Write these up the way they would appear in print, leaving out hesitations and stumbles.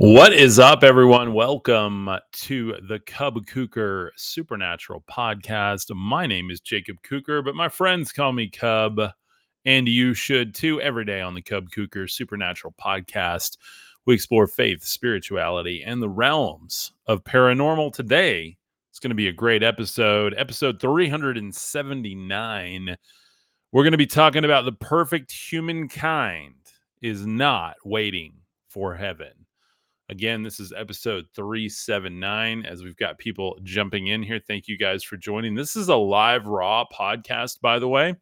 What is up, everyone? Welcome to the Cub Kuker Supernatural Podcast. My name is Jacob Kuker, but my friends call me Cub, and you should too. Every day on the Cub Kuker Supernatural Podcast, we explore faith, spirituality, and the realms of paranormal. Today, it's going to be a great episode, episode 379. We're going to be talking about the perfect humankind is not waiting for heaven. Again, this is episode 379, as we've got people jumping in here. Thank you guys for joining. This is a live, raw podcast, by the way.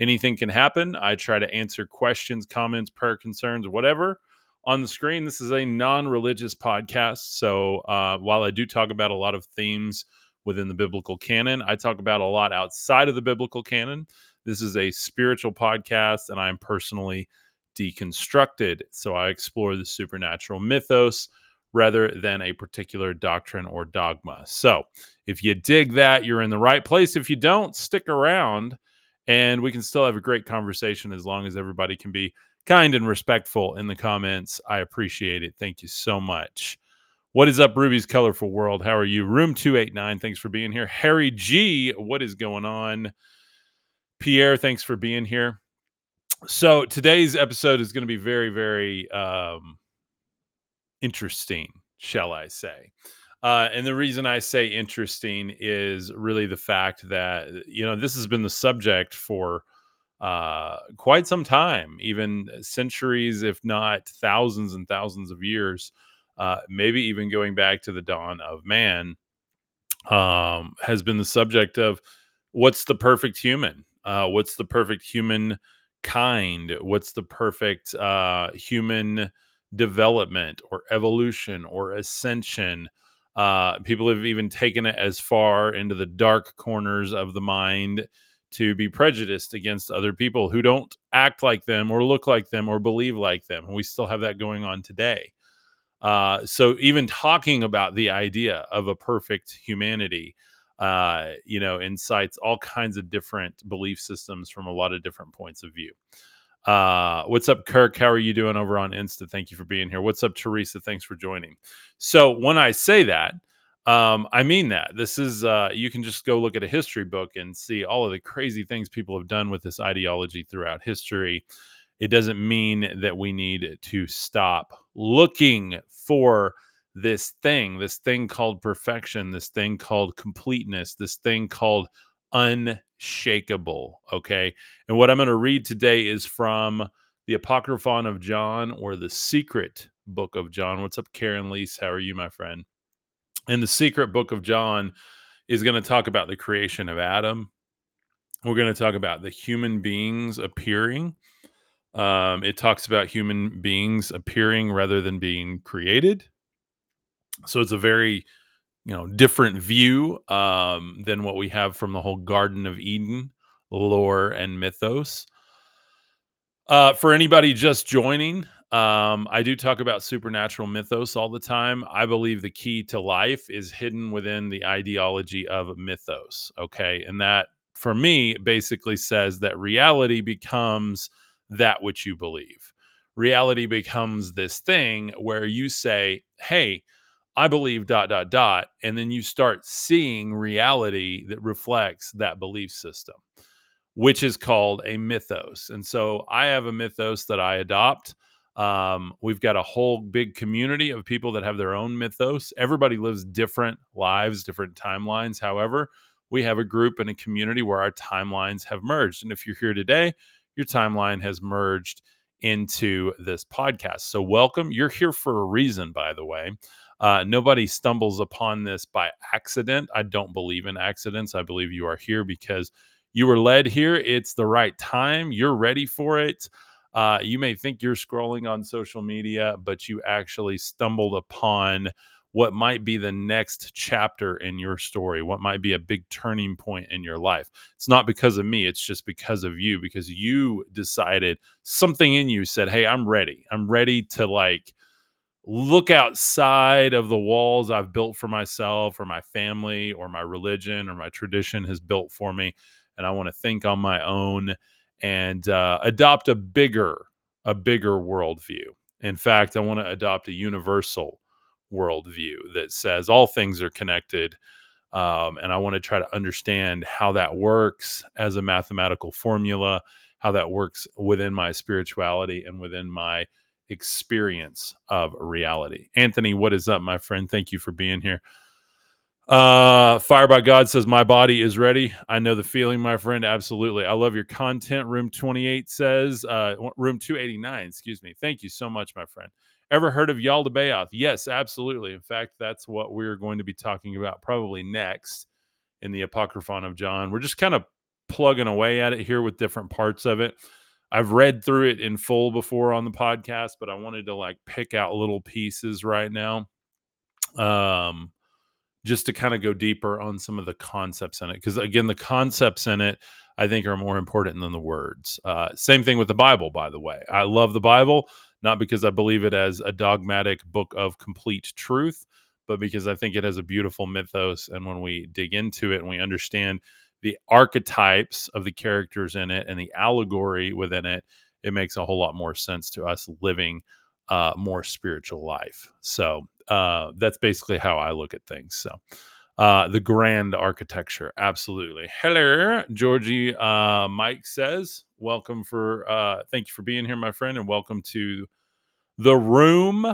Anything can happen. I try to answer questions, comments, prayer concerns, whatever on the screen. This is a non-religious podcast. So while I do talk about a lot of themes within the biblical canon, I talk about a lot outside of the biblical canon. This is a spiritual podcast, and I'm personally deconstructed. So I explore the supernatural mythos rather than a particular doctrine or dogma. So if you dig that, you're in the right place. If you don't, stick around and we can still have a great conversation as long as everybody can be kind and respectful in the comments. I appreciate it. Thank you so much. What is up, Ruby's Colorful World? How are you? Room 289, thanks for being here. Harry G, what is going on? Pierre, thanks for being here. So today's episode is going to be very, very interesting, shall I say. And the reason I say interesting is really the fact that, you know, this has been the subject for quite some time, even centuries, if not thousands and thousands of years, maybe even going back to the dawn of man, has been the subject of what's the perfect human? What's the perfect human kind? What's the perfect human development or evolution or ascension? People have even taken it as far into the dark corners of the mind to be prejudiced against other people who don't act like them or look like them or believe like them. And we still have that going on today. So even talking about the idea of a perfect humanity, you know, incites all kinds of different belief systems from a lot of different points of view. What's up, Kirk? How are you doing over on Insta? Thank you for being here. What's up, Teresa? Thanks for joining. So when I say that, I mean that. This is, you can just go look at a history book and see all of the crazy things people have done with this ideology throughout history. It doesn't mean that we need to stop looking for this thing called perfection, this thing called completeness, this thing called unshakable. Okay. And what I'm going to read today is from the Apocryphon of John, or the Secret Book of John. What's up, Karen Lease? How are you, my friend? And the Secret Book of John is going to talk about the creation of Adam. We're going to talk about the human beings appearing. It talks about human beings appearing rather than being created. So it's a very, you know, different view than what we have from the whole Garden of Eden lore and mythos. For anybody just joining, I do talk about supernatural mythos all the time. I believe the key to life is hidden within the ideology of mythos. Okay. And that, for me, basically says that reality becomes that which you believe. Reality becomes this thing where you say, hey, I believe ... And then you start seeing reality that reflects that belief system, which is called a mythos. And so I have a mythos that I adopt. We've got a whole big community of people that have their own mythos. Everybody lives different lives, different timelines. However, we have a group and a community where our timelines have merged. And if you're here today, your timeline has merged into this podcast. So welcome. You're here for a reason, by the way. Nobody stumbles upon this by accident. I don't believe in accidents. I believe you are here because you were led here. It's the right time. You're ready for it. You may think you're scrolling on social media, but you actually stumbled upon what might be the next chapter in your story, what might be a big turning point in your life. It's not because of me. It's just because of you, because you decided, something in you said, hey, I'm ready. I'm ready to, like, look outside of the walls I've built for myself or my family or my religion or my tradition has built for me. And I want to think on my own and adopt a bigger worldview. In fact, I want to adopt a universal worldview that says all things are connected. And I want to try to understand how that works as a mathematical formula, how that works within my spirituality and within my experience of reality. Anthony, what is up, my friend? Thank you for being here. Fire by God says, my body is ready. I know the feeling, my friend. Absolutely. I love your content. Room 28 says, room 289, excuse me. Thank you so much, my friend. Ever heard of Yaldabaoth? Yes, absolutely. In fact, that's what we're going to be talking about probably next in the Apocryphon of John. We're just kind of plugging away at it here with different parts of it. I've read through it in full before on the podcast, but I wanted to like pick out little pieces right now. Just to kind of go deeper on some of the concepts in it. Because again, the concepts in it, I think, are more important than the words. Same thing with the Bible, by the way. I love the Bible, not because I believe it as a dogmatic book of complete truth, but because I think it has a beautiful mythos. And when we dig into it and we understand the archetypes of the characters in it and the allegory within it, it makes a whole lot more sense to us living more spiritual life. So that's basically how I look at things. So the grand architecture. Absolutely. Hello, Georgie. Mike says, welcome for, thank you for being here, my friend, and welcome to the room.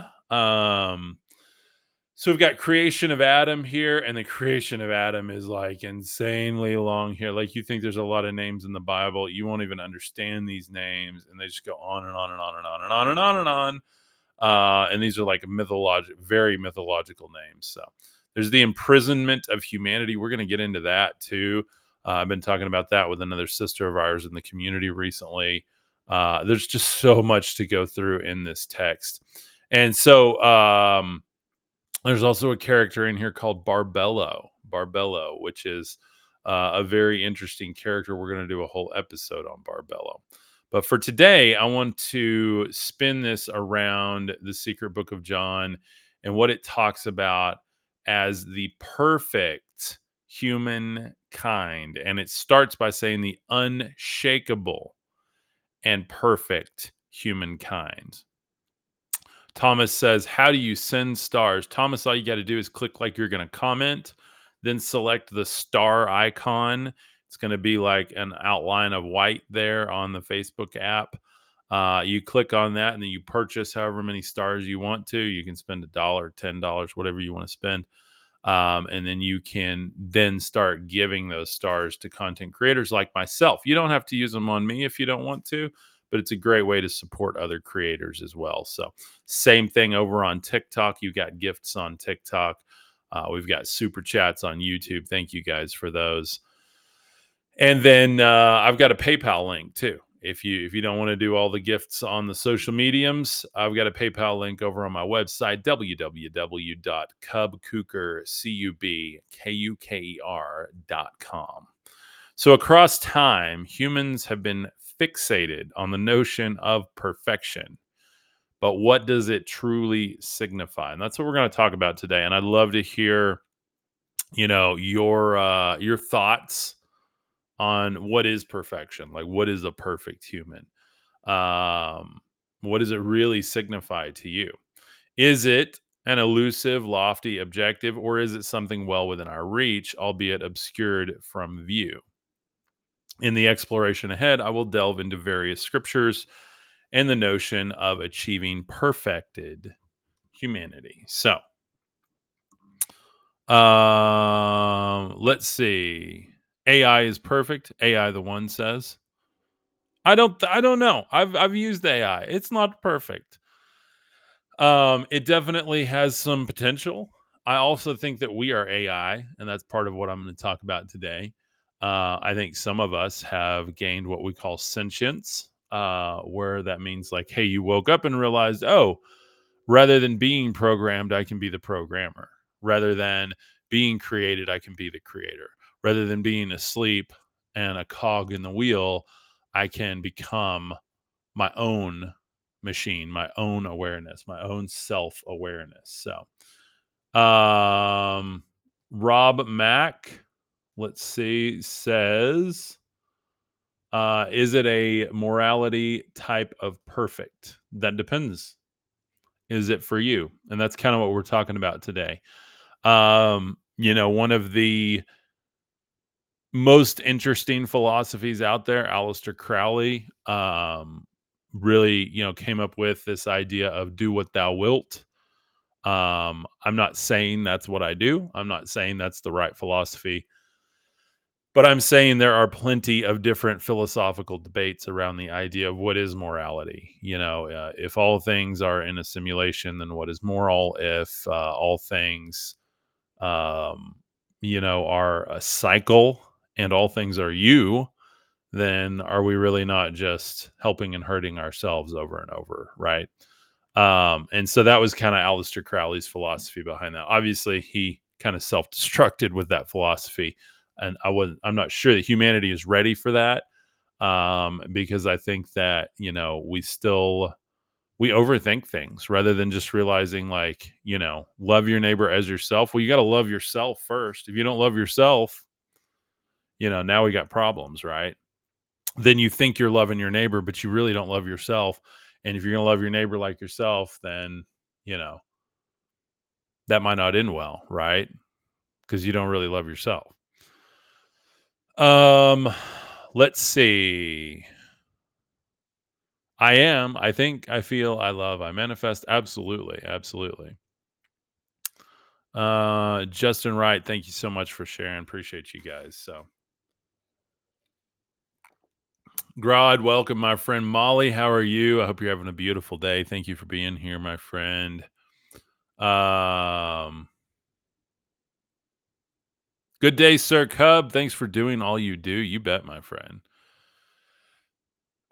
So we've got creation of Adam here, and the creation of Adam is like insanely long here. Like, you think there's a lot of names in the Bible. You won't even understand these names, and they just go on and on and on and on and on and on and on. And these are like very mythological names. So there's the imprisonment of humanity. We're going to get into that too. I've been talking about that with another sister of ours in the community recently. There's just so much to go through in this text. And so there's also a character in here called Barbello, which is a very interesting character. We're going to do a whole episode on Barbello. But for today, I want to spin this around the Secret Book of John and what it talks about as the perfect humankind. And it starts by saying the unshakable and perfect humankind. Thomas says, how do you send stars? Thomas, all you got to do is click like you're going to comment, then select the star icon. It's going to be like an outline of white there on the Facebook app. You click on that and then you purchase however many stars you want to. You can spend $1, $10, whatever you want to spend. And then you can then start giving those stars to content creators like myself. You don't have to use them on me if you don't want to, but it's a great way to support other creators as well. So same thing over on TikTok. You got gifts on TikTok. We've got super chats on YouTube. Thank you guys for those. And then I've got a PayPal link too. If you don't want to do all the gifts on the social mediums, I've got a PayPal link over on my website, www.cubkuker.com. So across time, humans have been fixated on the notion of perfection. But what does it truly signify? And that's what we're going to talk about today. And I'd love to hear, your thoughts on what is perfection. Like, what is a perfect human? What does it really signify to you? Is it an elusive, lofty objective, or is it something well within our reach, albeit obscured from view? In the exploration ahead, I will delve into various scriptures and the notion of achieving perfected humanity. So, let's see. AI is perfect. AI, the one says, I don't know. I've used AI. It's not perfect. It definitely has some potential. I also think that we are AI, and that's part of what I'm going to talk about today. I think some of us have gained what we call sentience, where that means like, hey, you woke up and realized, oh, rather than being programmed, I can be the programmer. Rather than being created, I can be the creator. Rather than being asleep and a cog in the wheel, I can become my own machine, my own awareness, my own self-awareness. So, Rob Mack, let's see, says, is it a morality type of perfect? That depends. is it for you? And that's kind of what we're talking about today. You know, one of the most interesting philosophies out there, Aleister Crowley, really, you know, came up with this idea of do what thou wilt. I'm not saying that's what I do. I'm not saying that's the right philosophy, but I'm saying there are plenty of different philosophical debates around the idea of what is morality. You know, if all things are in a simulation, then what is moral? If all things, you know, are a cycle and all things are you, then are we really not just helping and hurting ourselves over and over, right? And so that was kind of Aleister Crowley's philosophy behind that. Obviously, he kind of self-destructed with that philosophy. And I'm not sure that humanity is ready for that, because I think that, you know, we overthink things rather than just realizing, like, you know, love your neighbor as yourself. Well, you got to love yourself first. If you don't love yourself, you know, now we got problems, right? Then you think you're loving your neighbor, but you really don't love yourself. And if you're going to love your neighbor like yourself, then, you know, that might not end well, right? Because you don't really love yourself. Let's see. I am, I think, I feel, I love, I manifest. Absolutely. Absolutely. Justin Wright, thank you so much for sharing. Appreciate you guys. So, Grod, welcome, my friend. Molly, how are you? I hope you're having a beautiful day. Thank you for being here, my friend. Good day, Sir Cub. Thanks for doing all you do. You bet, my friend.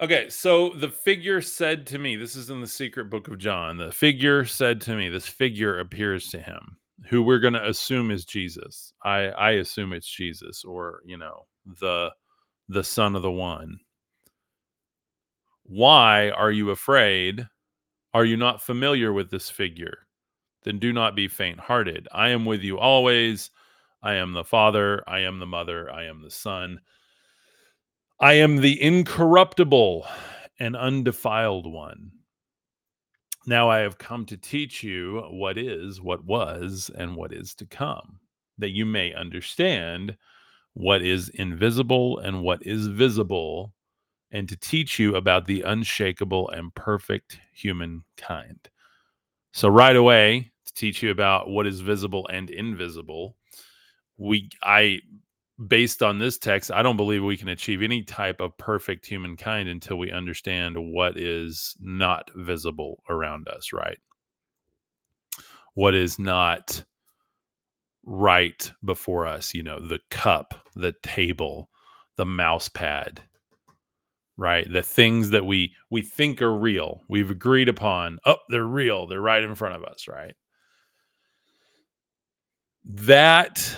Okay, so the figure said to me, this is in the Secret Book of John, the figure said to me, this figure appears to him, who we're going to assume is Jesus. I assume it's Jesus, or, you know, the Son of the One. Why are you afraid? Are you not familiar with this figure? Then do not be faint-hearted. I am with you always. I am the Father. I am the Mother. I am the Son. I am the incorruptible and undefiled one. Now I have come to teach you what is, what was, and what is to come, that you may understand what is invisible and what is visible, and to teach you about the unshakable and perfect humankind. So right away, to teach you about what is visible and invisible, based on this text, I don't believe we can achieve any type of perfect humankind until we understand what is not visible around us, right? What is not right before us, you know, the cup, the table, the mouse pad, right? The things that we think are real, we've agreed upon, oh, they're real, they're right in front of us, right? This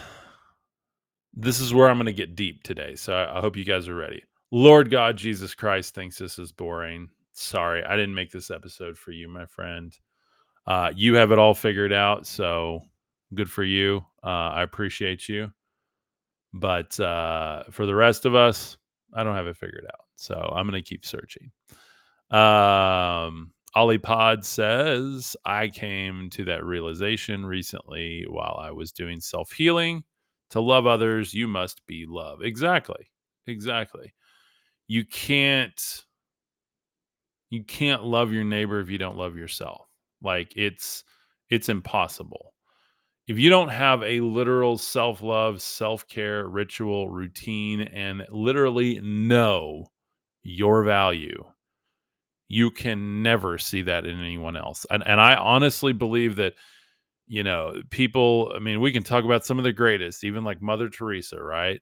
is where I'm going to get deep today, so I hope you guys are ready. Lord God, Jesus Christ thinks this is boring. Sorry, I didn't make this episode for you, my friend. You have it all figured out, so good for you. I appreciate you. But for the rest of us, I don't have it figured out, so I'm going to keep searching. Ollie Pod says, I came to that realization recently while I was doing self-healing. To love others, you must be love. Exactly. Exactly. You can't love your neighbor if you don't love yourself. Like, it's impossible. If you don't have a literal self-love, self-care, ritual, routine, and literally know your value, you can never see that in anyone else. And I honestly believe that, you know, people, I mean, we can talk about some of the greatest, even like Mother Teresa, right?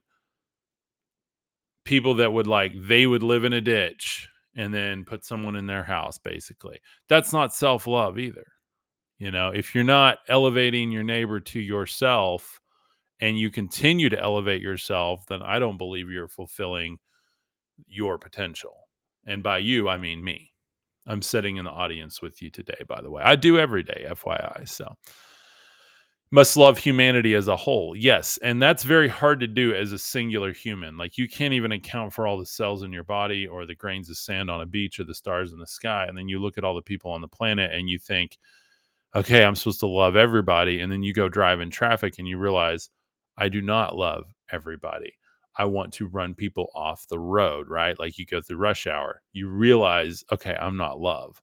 People that would, like, they would live in a ditch and then put someone in their house, basically. That's not self-love either. You know, if you're not elevating your neighbor to yourself and you continue to elevate yourself, then I don't believe you're fulfilling your potential. And by you, I mean me. I'm sitting in the audience with you today, by the way. I do every day, FYI, so. Must love humanity as a whole. Yes, and that's very hard to do as a singular human. Like, you can't even account for all the cells in your body or the grains of sand on a beach or the stars in the sky. And then you look at all the people on the planet and you think, okay, I'm supposed to love everybody. And then you go drive in traffic and you realize, I do not love everybody. I want to run people off the road, right? Like you go through rush hour, you realize, okay, I'm not love.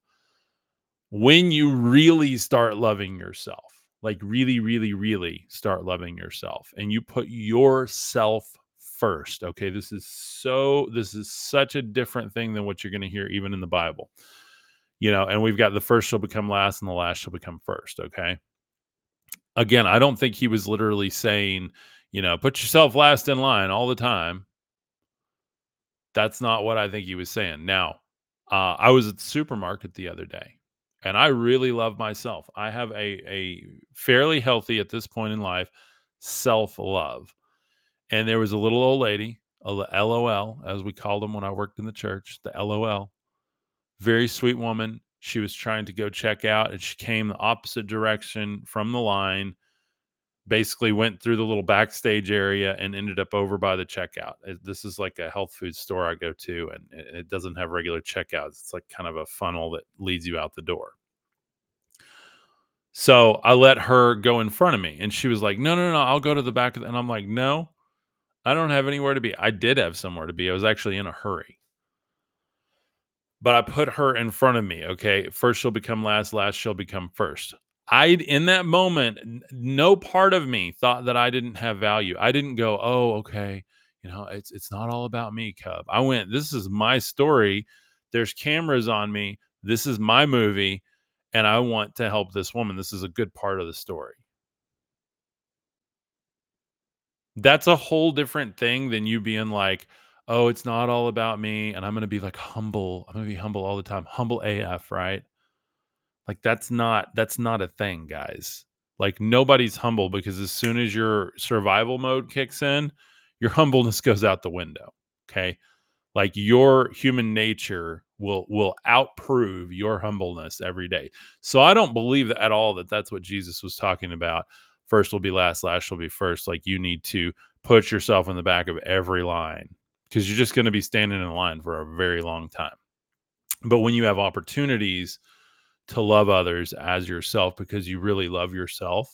When you really start loving yourself, like really, really, really start loving yourself, and you put yourself first, okay, this is such a different thing than what you're going to hear even in the Bible, you know, and we've got the first shall become last and the last shall become first, okay? Again, I don't think he was literally saying, you know, put yourself last in line all the time. That's not what I think he was saying. Now, I was at the supermarket the other day, and I really love myself. I have a fairly healthy, at this point in life, self-love. And there was a little old lady, a LOL, as we called them when I worked in the church, the LOL. Very sweet woman. She was trying to go check out, and she came the opposite direction from the line, basically went through the little backstage area and ended up over by the checkout. This is like a health food store I go to, and it doesn't have regular checkouts. It's like kind of a funnel that leads you out the door. So I let her go in front of me, and she was like, no, I'll go to the back. And I'm like, no, I don't have anywhere to be. I did have somewhere to be. I was actually in a hurry. But I put her in front of me, okay? First she'll become last, last she'll become first. In that moment, no part of me thought that I didn't have value. I didn't go, oh, okay, you know, it's not all about me, Cub. I went, this is my story. There's cameras on me. This is my movie, and I want to help this woman. This is a good part of the story. That's a whole different thing than you being like, oh, it's not all about me, and I'm going to be like humble. I'm going to be humble all the time. Humble AF, right? Like that's not a thing, guys. Like nobody's humble, because as soon as your survival mode kicks in, your humbleness goes out the window. Okay. Like your human nature will outprove your humbleness every day. So I don't believe at all that that's what Jesus was talking about. First will be last, last will be first. Like you need to put yourself in the back of every line, because you're just going to be standing in line for a very long time. But when you have opportunities to love others as yourself, because you really love yourself,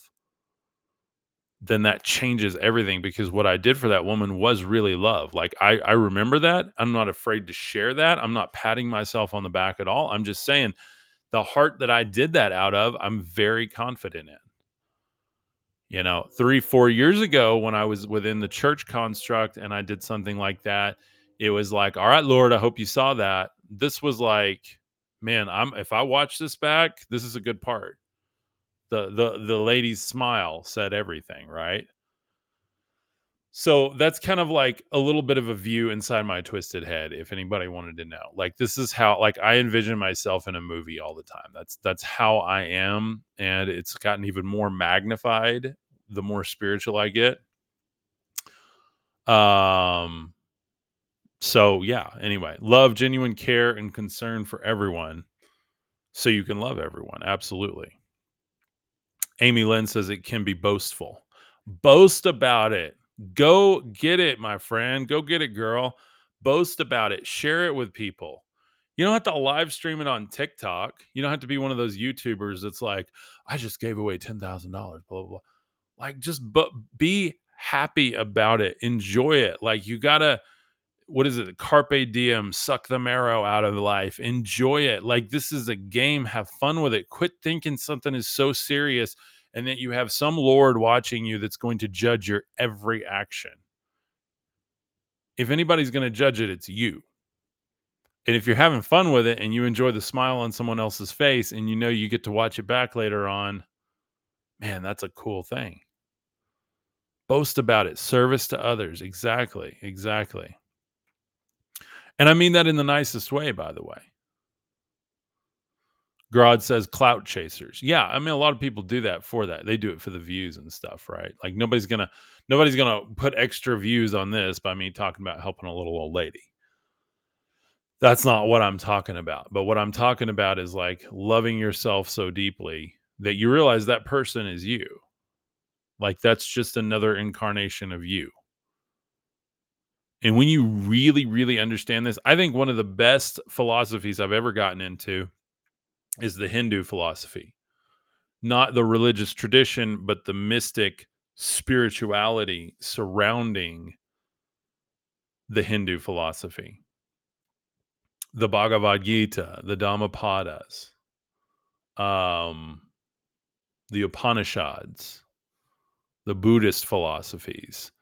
then that changes everything. Because what I did for that woman was really love. Like I remember that. I'm not afraid to share that. I'm not patting myself on the back at all. I'm just saying the heart that I did that out of, I'm very confident in. You know, 3-4 years ago when I was within the church construct and I did something like that, it was like, all right, Lord, I hope you saw that. This was like, man, if I watch this back, this is a good part. The lady's smile said everything, right? So that's kind of like a little bit of a view inside my twisted head, if anybody wanted to know. Like this is how, like, I envision myself in a movie all the time. That's how I am, and it's gotten even more magnified the more spiritual I get. So yeah, anyway, love, genuine care and concern for everyone so you can love everyone. Absolutely. Amy Lynn says it can be boastful. Boast about it. Go get it, my friend. Go get it, girl. Boast about it. Share it with people. You don't have to live stream it on TikTok. You don't have to be one of those YouTubers that's like, I just gave away $10,000, blah, blah, blah. Like, just be happy about it. Enjoy it. Like, you got to... what is it? Carpe diem, suck the marrow out of life. Enjoy it. Like, this is a game. Have fun with it. Quit thinking something is so serious and that you have some Lord watching you that's going to judge your every action. If anybody's going to judge it, it's you. And if you're having fun with it and you enjoy the smile on someone else's face and you know you get to watch it back later on, man, that's a cool thing. Boast about it. Service to others. Exactly. Exactly. And I mean that in the nicest way, by the way. Grodd says clout chasers. Yeah, I mean, a lot of people do that for that. They do it for the views and stuff, right? Like nobody's gonna put extra views on this by me talking about helping a little old lady. That's not what I'm talking about. But what I'm talking about is like loving yourself so deeply that you realize that person is you. Like that's just another incarnation of you. And when you really, really understand this, I think one of the best philosophies I've ever gotten into is the Hindu philosophy. not the religious tradition, but the mystic spirituality surrounding the Hindu philosophy. The Bhagavad Gita, the Dhammapadas, the Upanishads, the Buddhist philosophies.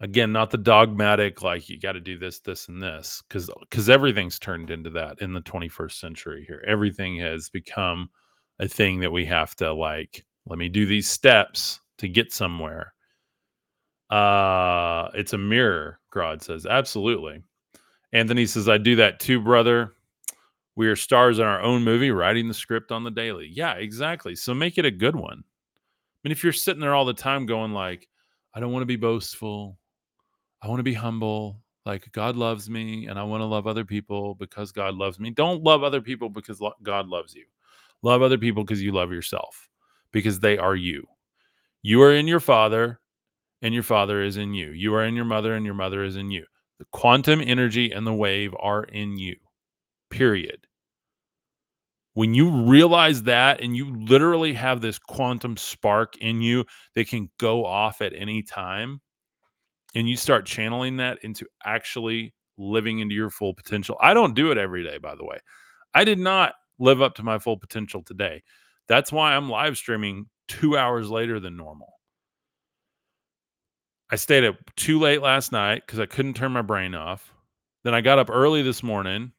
Again, not the dogmatic, like, you got to do this, this, and this, because everything's turned into that in the 21st century here. Everything has become a thing that we have to, like, let me do these steps to get somewhere. It's a mirror, Grodd says. Absolutely. Anthony says, I do that too, brother. We are stars in our own movie, writing the script on the daily. Yeah, exactly. So make it a good one. I mean, if you're sitting there all the time going like, I don't want to be boastful, I want to be humble, like God loves me and I want to love other people because God loves me. Don't love other people because God loves you. Love other people because you love yourself, because they are you. You are in your father and your father is in you. You are in your mother and your mother is in you. The quantum energy and the wave are in you, period. When you realize that, and you literally have this quantum spark in you that can go off at any time, and you start channeling that into actually living into your full potential. I don't do it every day, by the way. I did not live up to my full potential today. That's why I'm live streaming 2 hours later than normal. I stayed up too late last night because I couldn't turn my brain off. Then I got up early this morning.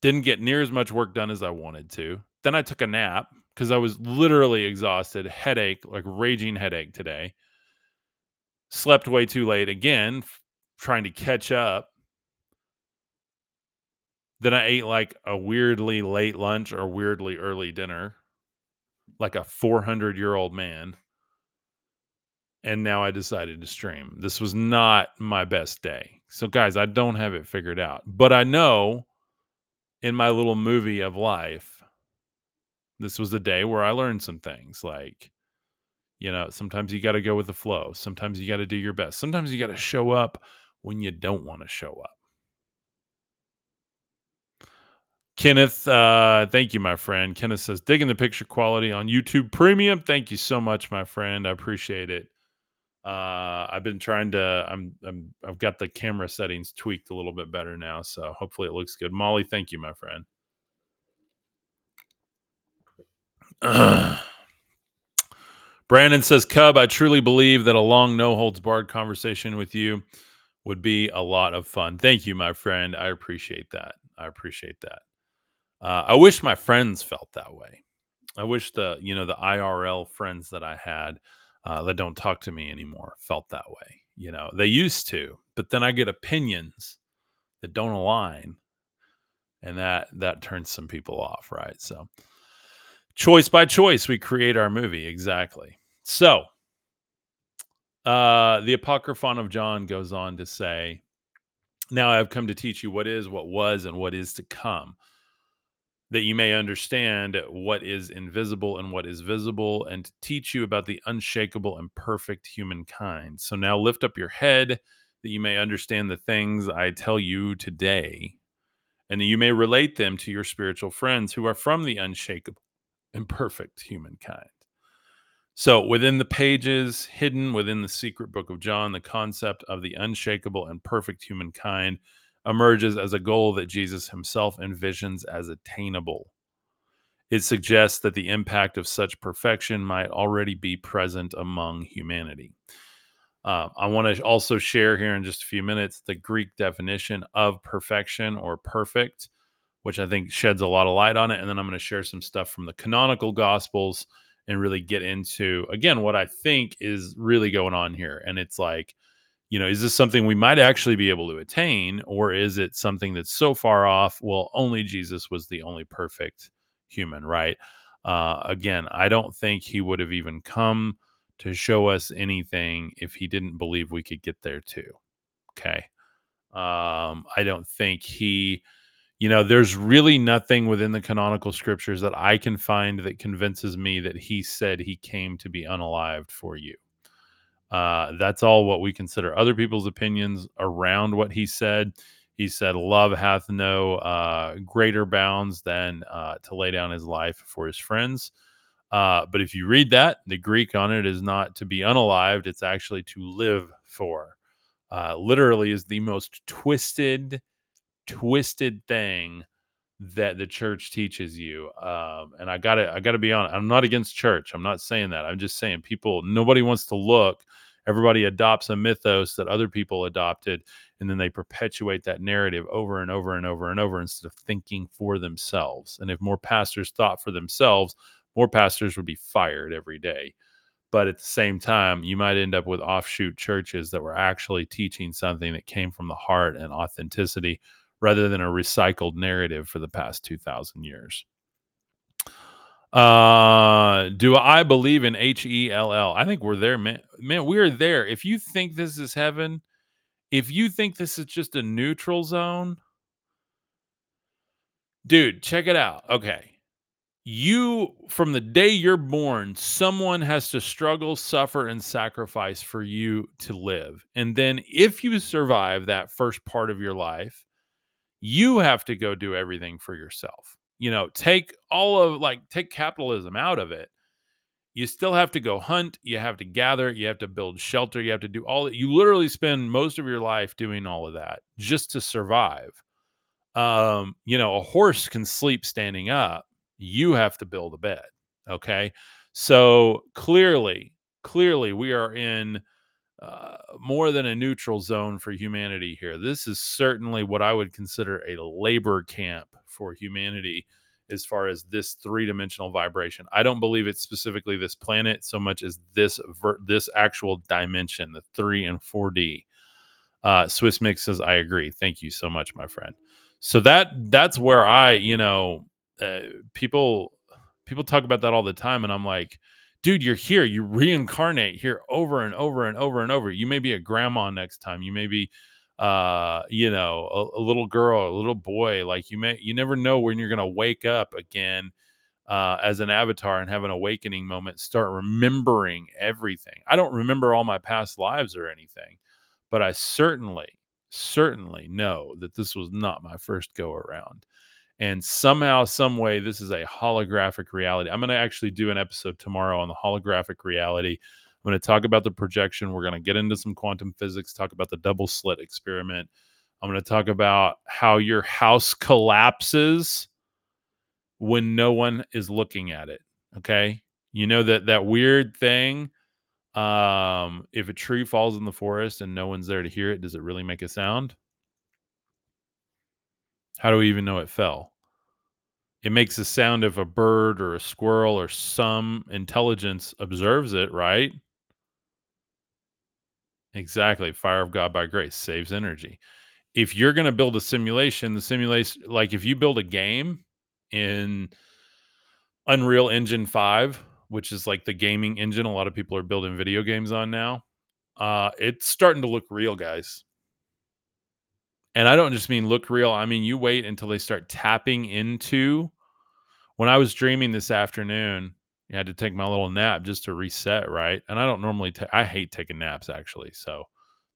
Didn't get near as much work done as I wanted to. Then I took a nap because I was literally exhausted, headache, like raging headache today. Slept way too late again, trying to catch up. Then I ate like a weirdly late lunch or weirdly early dinner, like a 400-year-old man. And now I decided to stream. This was not my best day. So guys, I don't have it figured out, but I know, in my little movie of life, this was the day where I learned some things. Like, you know, sometimes you got to go with the flow. Sometimes you got to do your best. Sometimes you got to show up when you don't want to show up. Kenneth, thank you, my friend. Kenneth says, digging the picture quality on YouTube Premium. Thank you so much, my friend. I appreciate it. I've been trying to, I've got the camera settings tweaked a little bit better now, so hopefully it looks good. Molly, thank you, my friend. Brandon says, Cub, I truly believe that a long no holds barred conversation with you would be a lot of fun. Thank you, my friend. I appreciate that. I appreciate that. I wish my friends felt that way. I wish the IRL friends that I had, that don't talk to me anymore, felt that way. You know, they used to, but then I get opinions that don't align, and that turns some people off, right? So choice by choice, we create our movie. Exactly. So the Apocryphon of John goes on to say, now I have come to teach you what is, what was, and what is to come, that you may understand what is invisible and what is visible, and to teach you about the unshakable and perfect humankind. So now lift up your head, that you may understand the things I tell you today, and that you may relate them to your spiritual friends who are from the unshakable and perfect humankind. So within the pages, hidden within the Secret Book of John, the concept of the unshakable and perfect humankind emerges as a goal that Jesus himself envisions as attainable. It suggests that the impact of such perfection might already be present among humanity. I want to also share here in just a few minutes the Greek definition of perfection or perfect, which I think sheds a lot of light on it. And then I'm going to share some stuff from the canonical Gospels and really get into, again, what I think is really going on here. And it's like, you know, is this something we might actually be able to attain, or is it something that's so far off? Well, only Jesus was the only perfect human, right? Again, I don't think he would have even come to show us anything if he didn't believe we could get there too. Okay. I don't think he, you know, there's really nothing within the canonical scriptures that I can find that convinces me that he said he came to be unalived for you. That's all what we consider other people's opinions around what he said. He said, love hath no greater bounds than to lay down his life for his friends. But if you read that, the Greek on it is not to be unalived. It's actually to live for. Literally is the most twisted thing that the church teaches you. And I gotta be honest. I'm not against church. I'm not saying that. I'm just saying nobody wants to look. Everybody adopts a mythos that other people adopted, and then they perpetuate that narrative over and over and over and over instead of thinking for themselves. And if more pastors thought for themselves, more pastors would be fired every day. But at the same time, you might end up with offshoot churches that were actually teaching something that came from the heart and authenticity rather than a recycled narrative for the past 2,000 years. Do I believe in Hell? I think we're there, man. We are there. If you think this is heaven, if you think this is just a neutral zone, dude, check it out. Okay. You, from the day you're born, someone has to struggle, suffer, and sacrifice for you to live. And then if you survive that first part of your life, you have to go do everything for yourself. You know, take capitalism out of it. You still have to go hunt. You have to gather. You have to build shelter. You have to do all that. You literally spend most of your life doing all of that just to survive. You know, a horse can sleep standing up. You have to build a bed. Okay. So clearly we are in more than a neutral zone for humanity here. This is certainly what I would consider a labor camp for humanity as far as this three-dimensional vibration. I don't believe it's specifically this planet so much as this actual dimension, the 3 and 4D. Swiss Mix says, I agree. Thank you so much, my friend. So that's where I, you know, people talk about that all the time, and I'm like, dude, you're here. You reincarnate here over and over and over and over. You may be a grandma next time. You may be, you know, a little girl, a little boy. Like you never know when you're going to wake up again as an avatar and have an awakening moment. Start remembering everything. I don't remember all my past lives or anything, but I certainly know that this was not my first go around. And somehow, some way, this is a holographic reality. I'm going to actually do an episode tomorrow on the holographic reality. I'm going to talk about the projection. We're going to get into some quantum physics, talk about the double slit experiment. I'm going to talk about how your house collapses when no one is looking at it. Okay? You know that weird thing, if a tree falls in the forest and no one's there to hear it, does it really make a sound? How do we even know it fell? It makes a sound if a bird or a squirrel or some intelligence observes it, right? Exactly. Fire of God by grace saves energy. If you're going to build a simulation, like if you build a game in Unreal Engine 5, which is like the gaming engine a lot of people are building video games on now, it's starting to look real, guys. And I don't just mean look real. I mean, you wait until they start tapping into. When I was dreaming this afternoon, I had to take my little nap just to reset, right? And I don't normally I hate taking naps, actually. So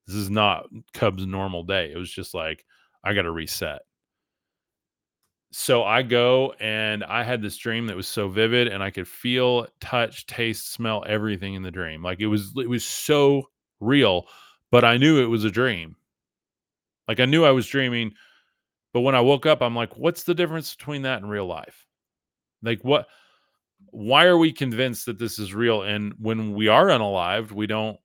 this is not Cub's normal day. It was just like, I got to reset. So I go, and I had this dream that was so vivid, and I could feel, touch, taste, smell everything in the dream. Like it was so real, but I knew it was a dream. Like I knew I was dreaming, but when I woke up, I'm like, what's the difference between that and real life? Like what, why are we convinced that this is real? And when we are unalived, we don't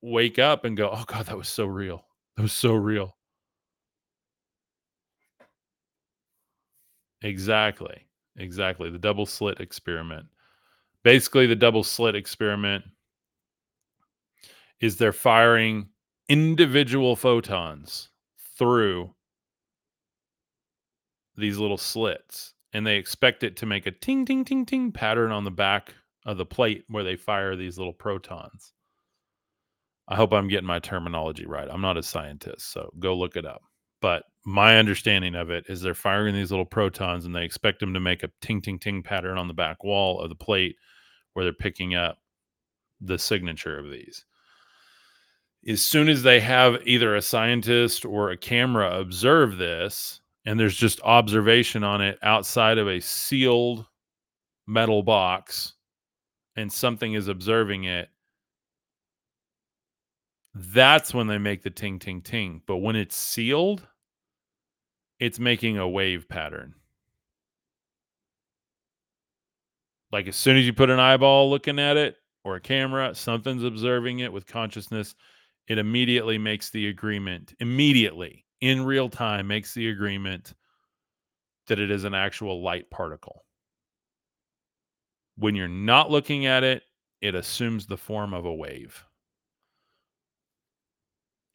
wake up and go, oh God, that was so real. That was so real. Exactly. The double slit experiment. Basically the double slit experiment is they're firing individual photons through these little slits, and they expect it to make a ting, ting, ting, ting pattern on the back of the plate where they fire these little protons. I hope I'm getting my terminology right. I'm not a scientist, so go look it up. But my understanding of it is they're firing these little protons, and they expect them to make a ting, ting, ting pattern on the back wall of the plate where they're picking up the signature of these. as soon as they have either a scientist or a camera observe this, and there's just observation on it outside of a sealed metal box, and something is observing it, that's when they make the ting, ting, ting. But when it's sealed, it's making a wave pattern. Like as soon as you put an eyeball looking at it or a camera, something's observing it with consciousness. It immediately makes the agreement, immediately in real time, makes the agreement that it is an actual light particle. When you're not looking at it, it assumes the form of a wave.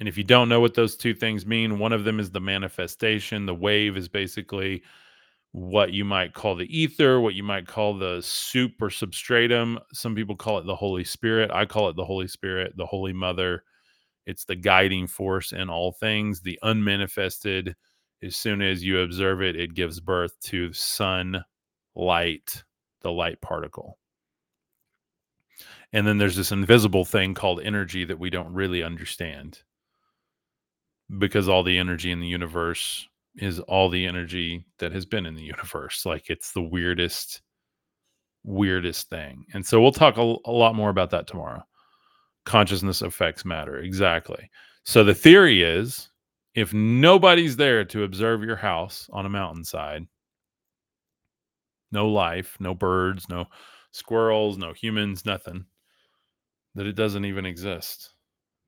And if you don't know what those two things mean, one of them is the manifestation. The wave is basically what you might call the ether, what you might call the soup or substratum. Some people call it the Holy Spirit. I call it the Holy Spirit, the Holy Mother. It's the guiding force in all things, the unmanifested. As soon as you observe it, it gives birth to sun, light, the light particle. And then there's this invisible thing called energy that we don't really understand, because all the energy in the universe is all the energy that has been in the universe. Like, it's the weirdest thing. And so we'll talk a lot more about that tomorrow. Consciousness affects matter. Exactly. So the theory is, if nobody's there to observe your house on a mountainside, no life, no birds, no squirrels, no humans, nothing, that it doesn't even exist.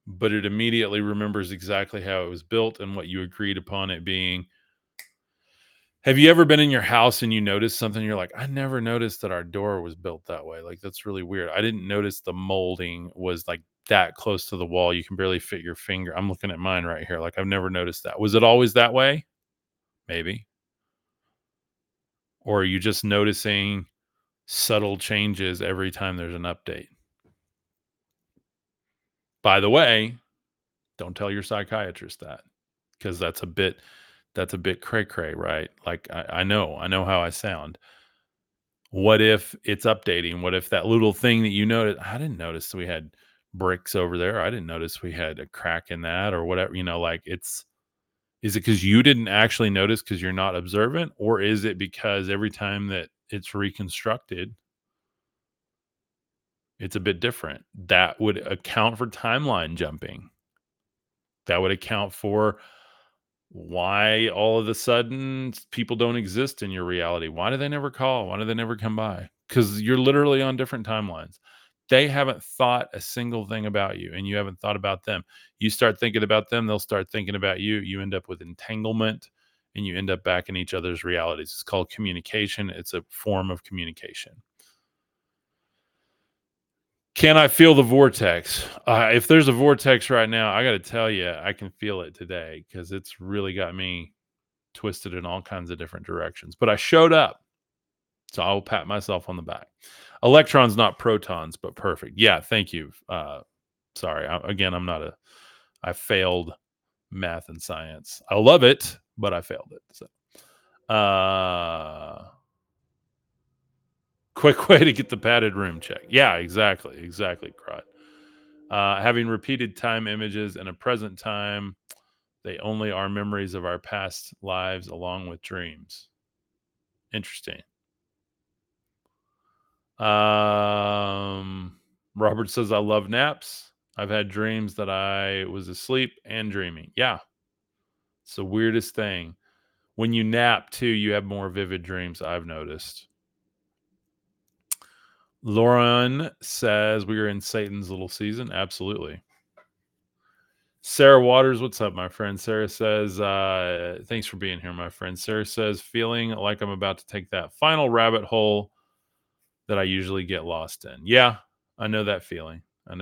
But it immediately remembers exactly how it was built and what you agreed upon it being. Have you ever been in your house and you notice something? You're like, I never noticed that our door was built that way. Like, that's really weird. I didn't notice the molding was like that close to the wall. You can barely fit your finger. I'm looking at mine right here. Like, I've never noticed that. Was it always that way? Maybe. Or are you just noticing subtle changes every time there's an update? By the way, don't tell your psychiatrist that, because that's a bit cray-cray, right? Like, I know how I sound. What if it's updating? What if that little thing that you noticed, I didn't notice we had bricks over there. I didn't notice we had a crack in that or whatever, you know, like is it because you didn't actually notice because you're not observant? Or is it because every time that it's reconstructed, it's a bit different? That would account for timeline jumping. That would account for why all of a sudden people don't exist in your reality. Why do they never call? Why do they never come by? Because you're literally on different timelines. They haven't thought a single thing about you, and you haven't thought about them. You start thinking about them, they'll start thinking about you. You end up with entanglement, and you end up back in each other's realities. It's called communication. It's a form of communication. Can I feel the vortex? If there's a vortex right now, I got to tell you, I can feel it today, because it's really got me twisted in all kinds of different directions. But I showed up, so I'll pat myself on the back. Electrons, not protons, but perfect. Yeah, thank you. Sorry. I failed math and science. I love it, but I failed it. So, quick way to get the padded room check. Yeah, exactly, Crot. Having repeated time images in a present time, they only are memories of our past lives along with dreams. Interesting. Robert says, I love naps. I've had dreams that I was asleep and dreaming. Yeah, it's the weirdest thing. When you nap, too, you have more vivid dreams, I've noticed. Lauren says, we are in Satan's little season. Absolutely. Sarah Waters, what's up, my friend? Sarah says, thanks for being here, my friend. Sarah says, feeling like I'm about to take that final rabbit hole that I usually get lost in. Yeah, I know that feeling. And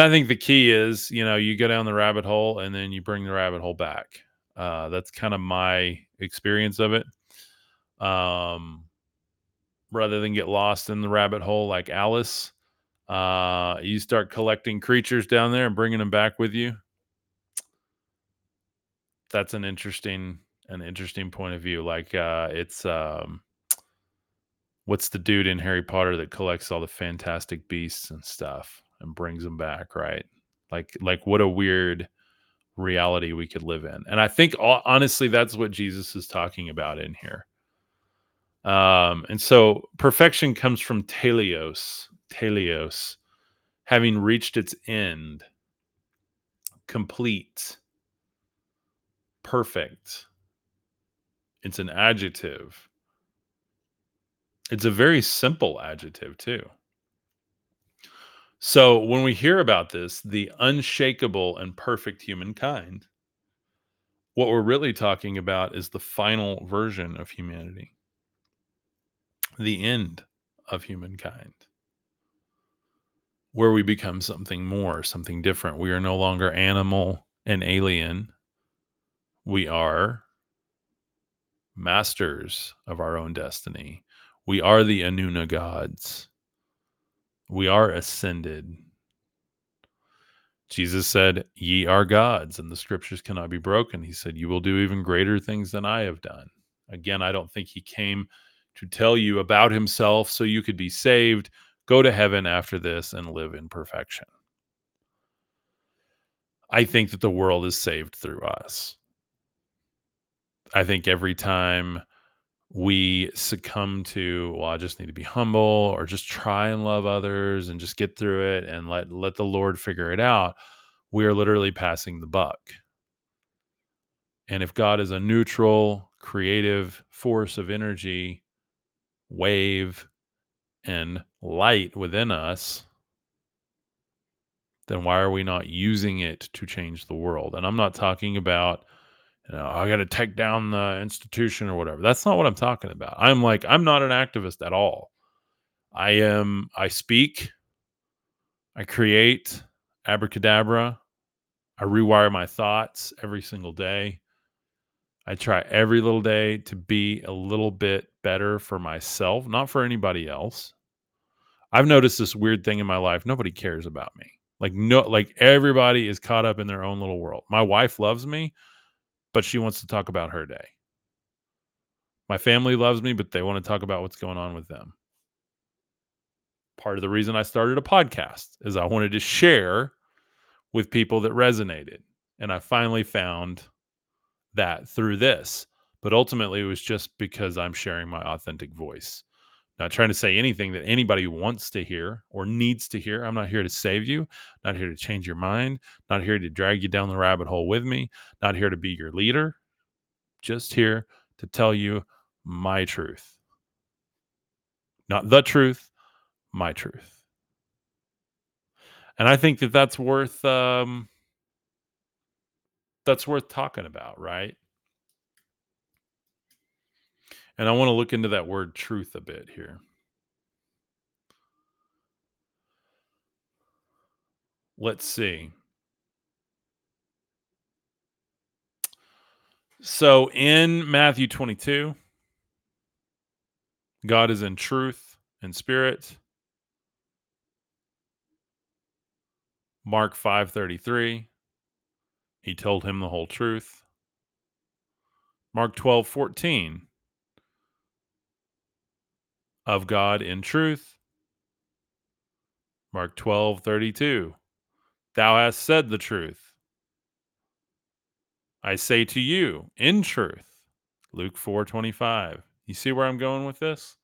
I think the key is, you go down the rabbit hole and then you bring the rabbit hole back. That's kind of my experience of it. Rather than get lost in the rabbit hole like Alice, you start collecting creatures down there and bringing them back with you. That's an interesting point of view. Like, what's the dude in Harry Potter that collects all the fantastic beasts and stuff and brings them back, right? Like what a weird reality we could live in. And I think honestly, that's what Jesus is talking about in here. And so perfection comes from teleios, having reached its end, complete, perfect. It's an adjective. It's a very simple adjective too. So when we hear about this, the unshakable and perfect humankind, what we're really talking about is the final version of humanity, the end of humankind, where we become something more, something different. We are no longer animal and alien. We are masters of our own destiny. We are the Anuna gods. We are ascended. Jesus said, "Ye are gods, and the scriptures cannot be broken." He said, "You will do even greater things than I have done." Again, I don't think he came to tell you about himself so you could be saved, go to heaven after this, and live in perfection. I think that the world is saved through us. I think every time we succumb to, well, I just need to be humble, or just try and love others and just get through it and let the Lord figure it out, we are literally passing the buck. And if God is a neutral, creative force of energy, wave, and light within us, then why are we not using it to change the world? And I'm not talking about, I got to take down the institution or whatever. That's not what I'm talking about. I'm not an activist at all. I speak, I create, abracadabra. I rewire my thoughts every single day. I try every little day to be a little bit better for myself, not for anybody else. I've noticed this weird thing in my life. Nobody cares about me. Like everybody is caught up in their own little world. My wife loves me, but she wants to talk about her day. My family loves me, but they want to talk about what's going on with them. Part of the reason I started a podcast is I wanted to share with people that resonated. And I finally found that through this. But ultimately, it was just because I'm sharing my authentic voice. Not trying to say anything that anybody wants to hear or needs to hear. I'm not here to save you. Not here to change your mind. Not here to drag you down the rabbit hole with me. Not here to be your leader. Just here to tell you my truth. Not the truth, my truth. And I think that that's worth talking about, right? And I want to look into that word truth a bit here. Let's see. So in Matthew 22, God is in truth and spirit. Mark 5:33, he told him the whole truth. Mark 12:14. Of God in truth. Mark 12:32. Thou hast said the truth. I say to you in truth. Luke 4:25. You see where I'm going with this?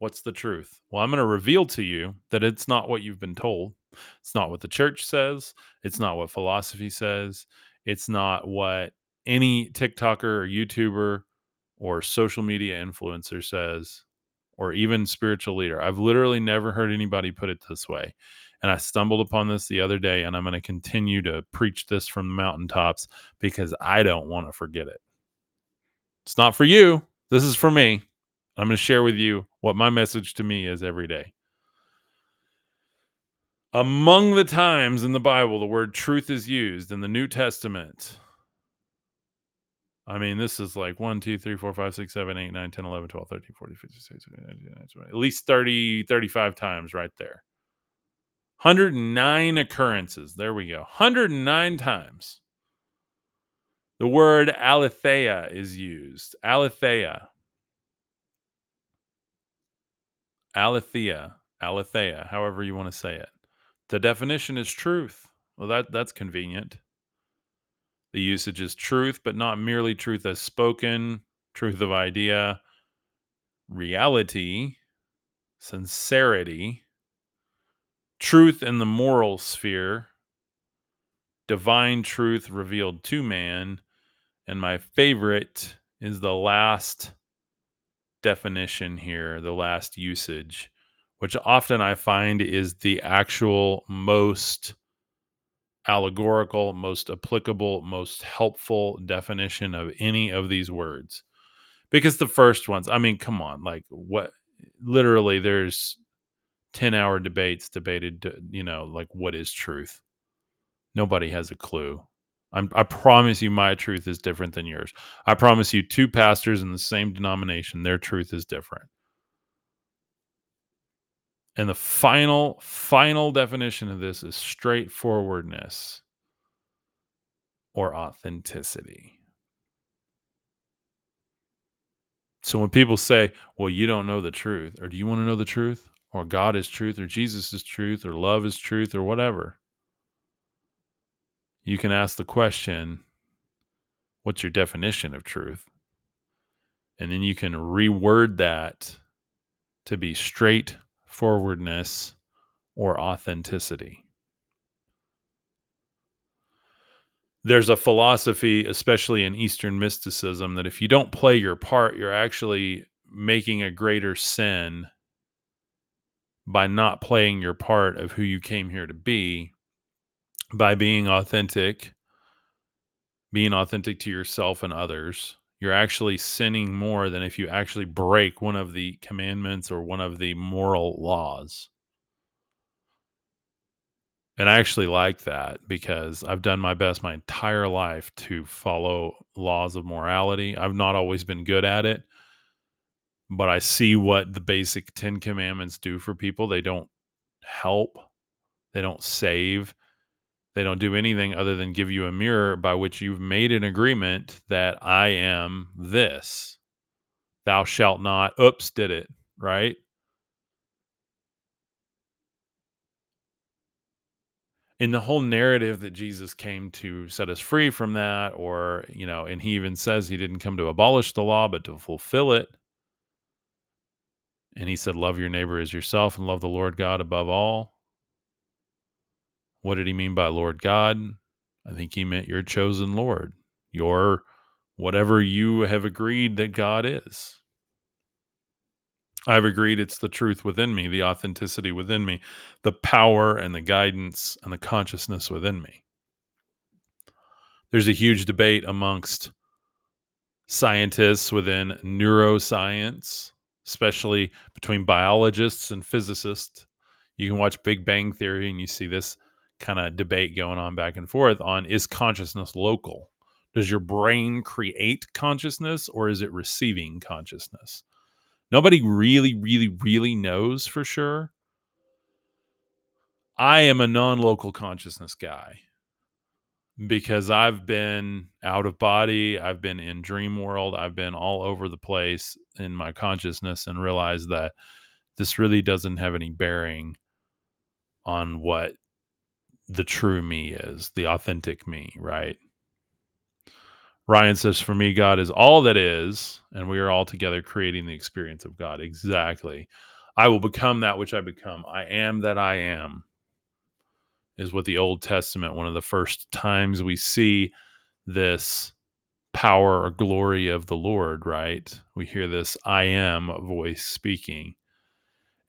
What's the truth? Well, I'm going to reveal to you that it's not what you've been told. It's not what the church says. It's not what philosophy says. It's not what any TikToker or YouTuber or social media influencer says, or even spiritual leader. I've literally never heard anybody put it this way. And I stumbled upon this the other day, and I'm going to continue to preach this from the mountaintops because I don't want to forget it. It's not for you. This is for me. I'm going to share with you what my message to me is every day. Among the times in the Bible the word truth is used in the New Testament, I mean, this is like 1, 2, 3, 4, 5, 6, 7, 8, 9, 10, 11, 12, 13, 14, 15, 16, 17, 18, 19, 20, at least 30, 35 times right there. 109 occurrences. There we go. 109 times. The word aletheia is used. Aletheia. Aletheia. Aletheia, however you want to say it. The definition is truth. Well, that's convenient. The usage is truth, but not merely truth as spoken, truth of idea, reality, sincerity, truth in the moral sphere, divine truth revealed to man, and my favorite is the last definition here, the last usage, which often I find is the actual most allegorical, most applicable, most helpful definition of any of these words. Because the first ones, I mean, come on, like what, literally there's 10-hour debates debated, you know, like what is truth? Nobody has a clue. I promise you my truth is different than yours. I promise you two pastors in the same denomination, their truth is different. And the final definition of this is straightforwardness or authenticity. So when people say, well, you don't know the truth, or do you want to know the truth? Or God is truth, or Jesus is truth, or love is truth, or whatever. You can ask the question, what's your definition of truth? And then you can reword that to be straightforwardness or authenticity. There's a philosophy, especially in Eastern mysticism, that if you don't play your part, you're actually making a greater sin by not playing your part of who you came here to be. By being authentic to yourself and others, you're actually sinning more than if you actually break one of the commandments or one of the moral laws. And I actually like that because I've done my best my entire life to follow laws of morality. I've not always been good at it, but I see what the basic 10 commandments do for people. They don't help. They don't save. They don't do anything other than give you a mirror by which you've made an agreement that I am this. Thou shalt not, oops, did it, right? In the whole narrative that Jesus came to set us free from that, or, you know, and he even says he didn't come to abolish the law, but to fulfill it. And he said, love your neighbor as yourself and love the Lord God above all. What did he mean by Lord God? I think he meant your chosen Lord, your whatever you have agreed that God is. I've agreed it's the truth within me, the authenticity within me, the power and the guidance and the consciousness within me. There's a huge debate amongst scientists within neuroscience, especially between biologists and physicists. You can watch Big Bang Theory and you see this kind of debate going on back and forth on, is consciousness local? Does your brain create consciousness or is it receiving consciousness? Nobody really knows for sure. I am a non-local consciousness guy because I've been out of body. I've been in dream world. I've been all over the place in my consciousness and realized that this really doesn't have any bearing on what the true me is, the authentic me, right? Ryan says, for me, God is all that is, and we are all together creating the experience of God. Exactly. I will become that which I become. I am that I am, is what the Old Testament, one of the first times we see this power or glory of the Lord, right? We hear this I am voice speaking.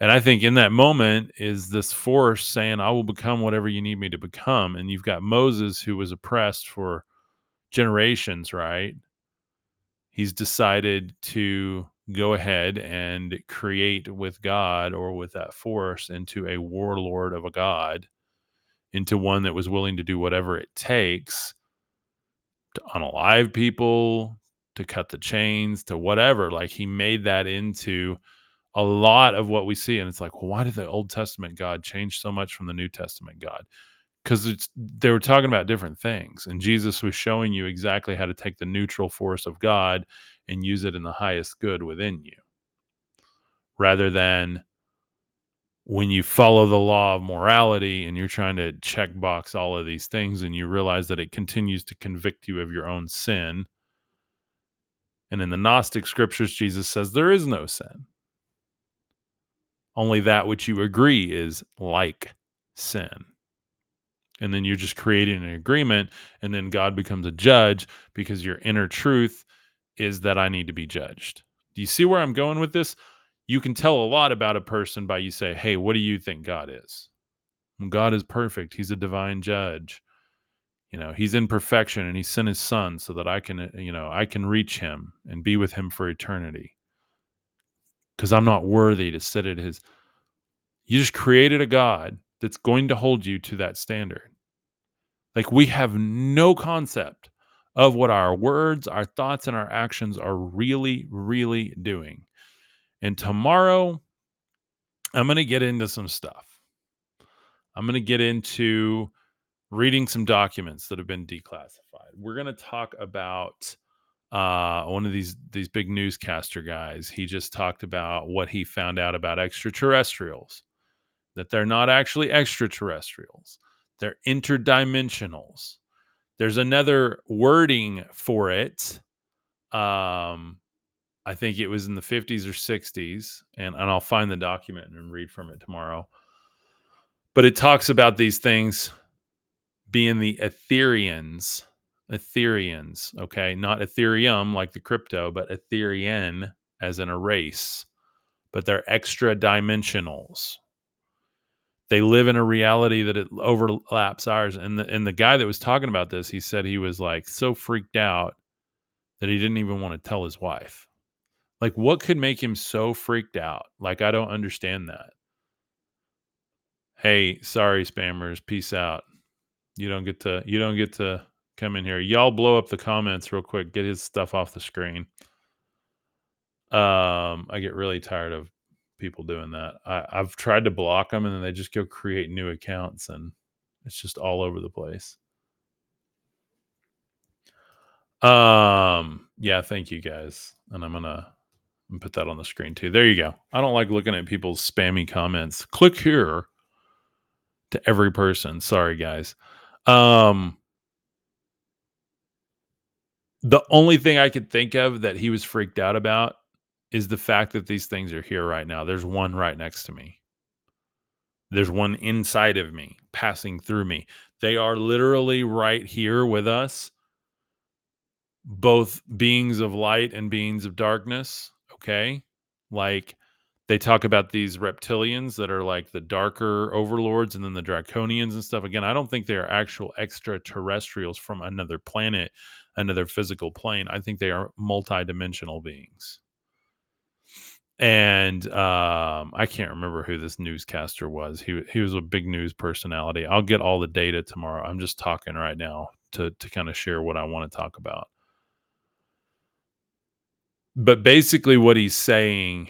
And I think in that moment is this force saying, I will become whatever you need me to become. And you've got Moses, who was oppressed for generations, right? He's decided to go ahead and create with God or with that force into a warlord of a God, into one that was willing to do whatever it takes to unalive people, to cut the chains, to whatever. Like he made that into a lot of what we see, and it's like, well, why did the Old Testament God change so much from the New Testament God? Because they were talking about different things, and Jesus was showing you exactly how to take the neutral force of God and use it in the highest good within you, rather than when you follow the law of morality and you're trying to checkbox all of these things and you realize that it continues to convict you of your own sin. And in the Gnostic scriptures, Jesus says there is no sin. Only that which you agree is like sin. And then you're just creating an agreement, and then God becomes a judge because your inner truth is that I need to be judged. Do you see where I'm going with this? You can tell a lot about a person by you say, hey, what do you think God is? Well, God is perfect. He's a divine judge. You know, he's in perfection and he sent his son so that I can, you know, I can reach him and be with him for eternity. Because I'm not worthy to sit at his. You just created a God that's going to hold you to that standard. Like, we have no concept of what our words, our thoughts, and our actions are really, really doing. And tomorrow, I'm going to get into some stuff. I'm going to get into reading some documents that have been declassified. We're going to talk about one of these big newscaster guys. He just talked about what he found out about extraterrestrials, that they're not actually extraterrestrials. They're interdimensionals. There's another wording for it. I think it was in the 50s or 60s, and I'll find the document and read from it tomorrow. But it talks about these things being the Etherians. Etherians, okay? Not Ethereum like the crypto, but Etherian as in a race. But they're extra dimensionals. They live in a reality that it overlaps ours. And the guy that was talking about this, he said he was like so freaked out that he didn't even want to tell his wife. Like, what could make him so freaked out? Like, I don't understand that. Hey, sorry, spammers. Peace out. You don't get to come in here. Y'all blow up the comments real quick. Get his stuff off the screen. I get really tired of people doing that. I've tried to block them, and then they just go create new accounts, and it's just all over the place. Yeah, thank you guys. And I'm gonna put that on the screen too. There you go. I don't like looking at people's spammy comments. Click here to every person. Sorry guys. The only thing I could think of that he was freaked out about is the fact that these things are here right now. There's one right next to me. There's one inside of me, passing through me. They are literally right here with us. Both beings of light and beings of darkness, okay? Like, they talk about these reptilians that are like the darker overlords and then the draconians and stuff. Again, I don't think they are actual extraterrestrials from another planet, another physical plane. I think they are multidimensional beings. And I can't remember who this newscaster was. He was a big news personality. I'll get all the data tomorrow. I'm just talking right now to kind of share what I want to talk about. But basically what he's saying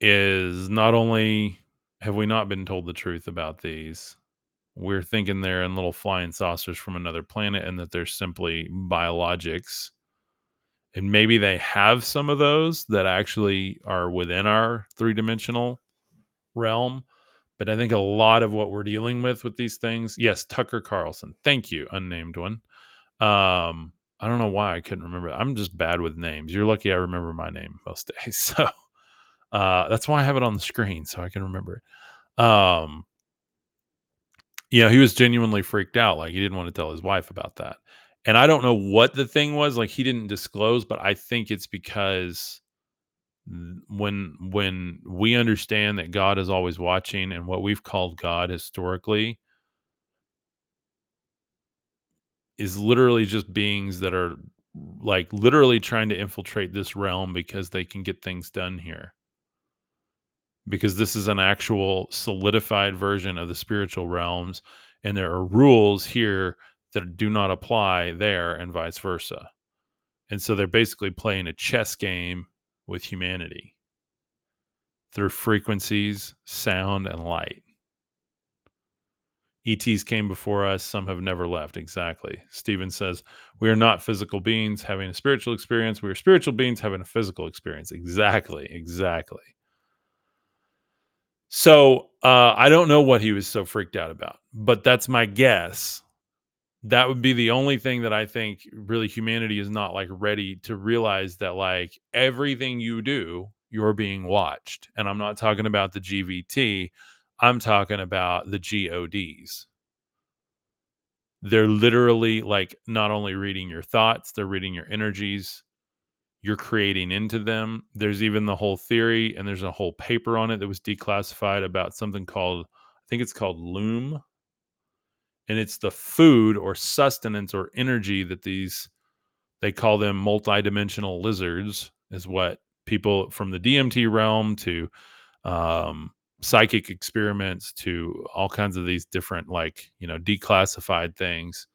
is not only have we not been told the truth about these, we're thinking they're in little flying saucers from another planet and that they're simply biologics. And maybe they have some of those that actually are within our three-dimensional realm. But I think a lot of what we're dealing with these things... Yes, Tucker Carlson. Thank you, unnamed one. I don't know why I couldn't remember. I'm just bad with names. You're lucky I remember my name most days. So that's why I have it on the screen, so I can remember it. He was genuinely freaked out. Like, he didn't want to tell his wife about that. And I don't know what the thing was. Like, he didn't disclose, but I think it's because when we understand that God is always watching and what we've called God historically is literally just beings that are like literally trying to infiltrate this realm because they can get things done here. Because this is an actual solidified version of the spiritual realms, and there are rules here that do not apply there and vice versa. And so they're basically playing a chess game with humanity through frequencies, sound, and light. ETs came before us. Some have never left. Exactly. Stephen says, we are not physical beings having a spiritual experience. We are spiritual beings having a physical experience. Exactly. So I don't know what he was so freaked out about, but that's my guess. That would be the only thing that I think really humanity is not like ready to realize, that like everything you do, you're being watched. And I'm not talking about the GVT. I'm talking about the GODs. They're literally like not only reading your thoughts, they're reading your energies. You're creating into them. There's even the whole theory, and there's a whole paper on it that was declassified about something called, I think it's called Loom. And it's the food or sustenance or energy that these, they call them multidimensional lizards, is what people from the DMT realm to psychic experiments to all kinds of these different, like, you know, declassified things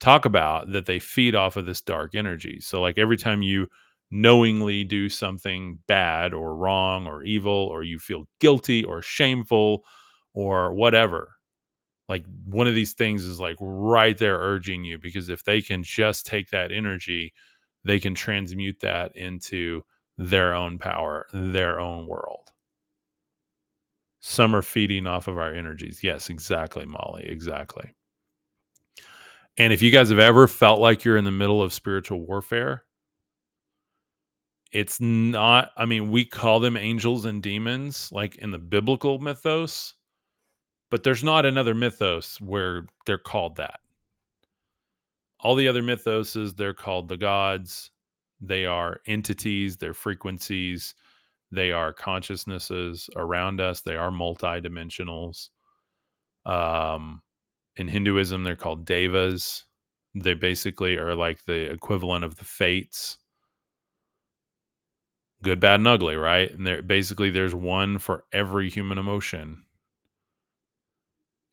talk about, that they feed off of this dark energy. So like every time you knowingly do something bad or wrong or evil, or you feel guilty or shameful or whatever, like one of these things is like right there urging you, because if they can just take that energy, they can transmute that into their own power, their own world. Some are feeding off of our energies. Yes, exactly, Molly. Exactly. And if you guys have ever felt like you're in the middle of spiritual warfare, it's not, I mean, we call them angels and demons, like in the biblical mythos, but there's not another mythos where they're called that. All the other mythoses, they're called the gods. They are entities, they're frequencies. They are consciousnesses around us. They are multidimensionals. In Hinduism, they're called devas. They basically are like the equivalent of the fates. Good, bad, and ugly, right? And they're, basically, there's one for every human emotion.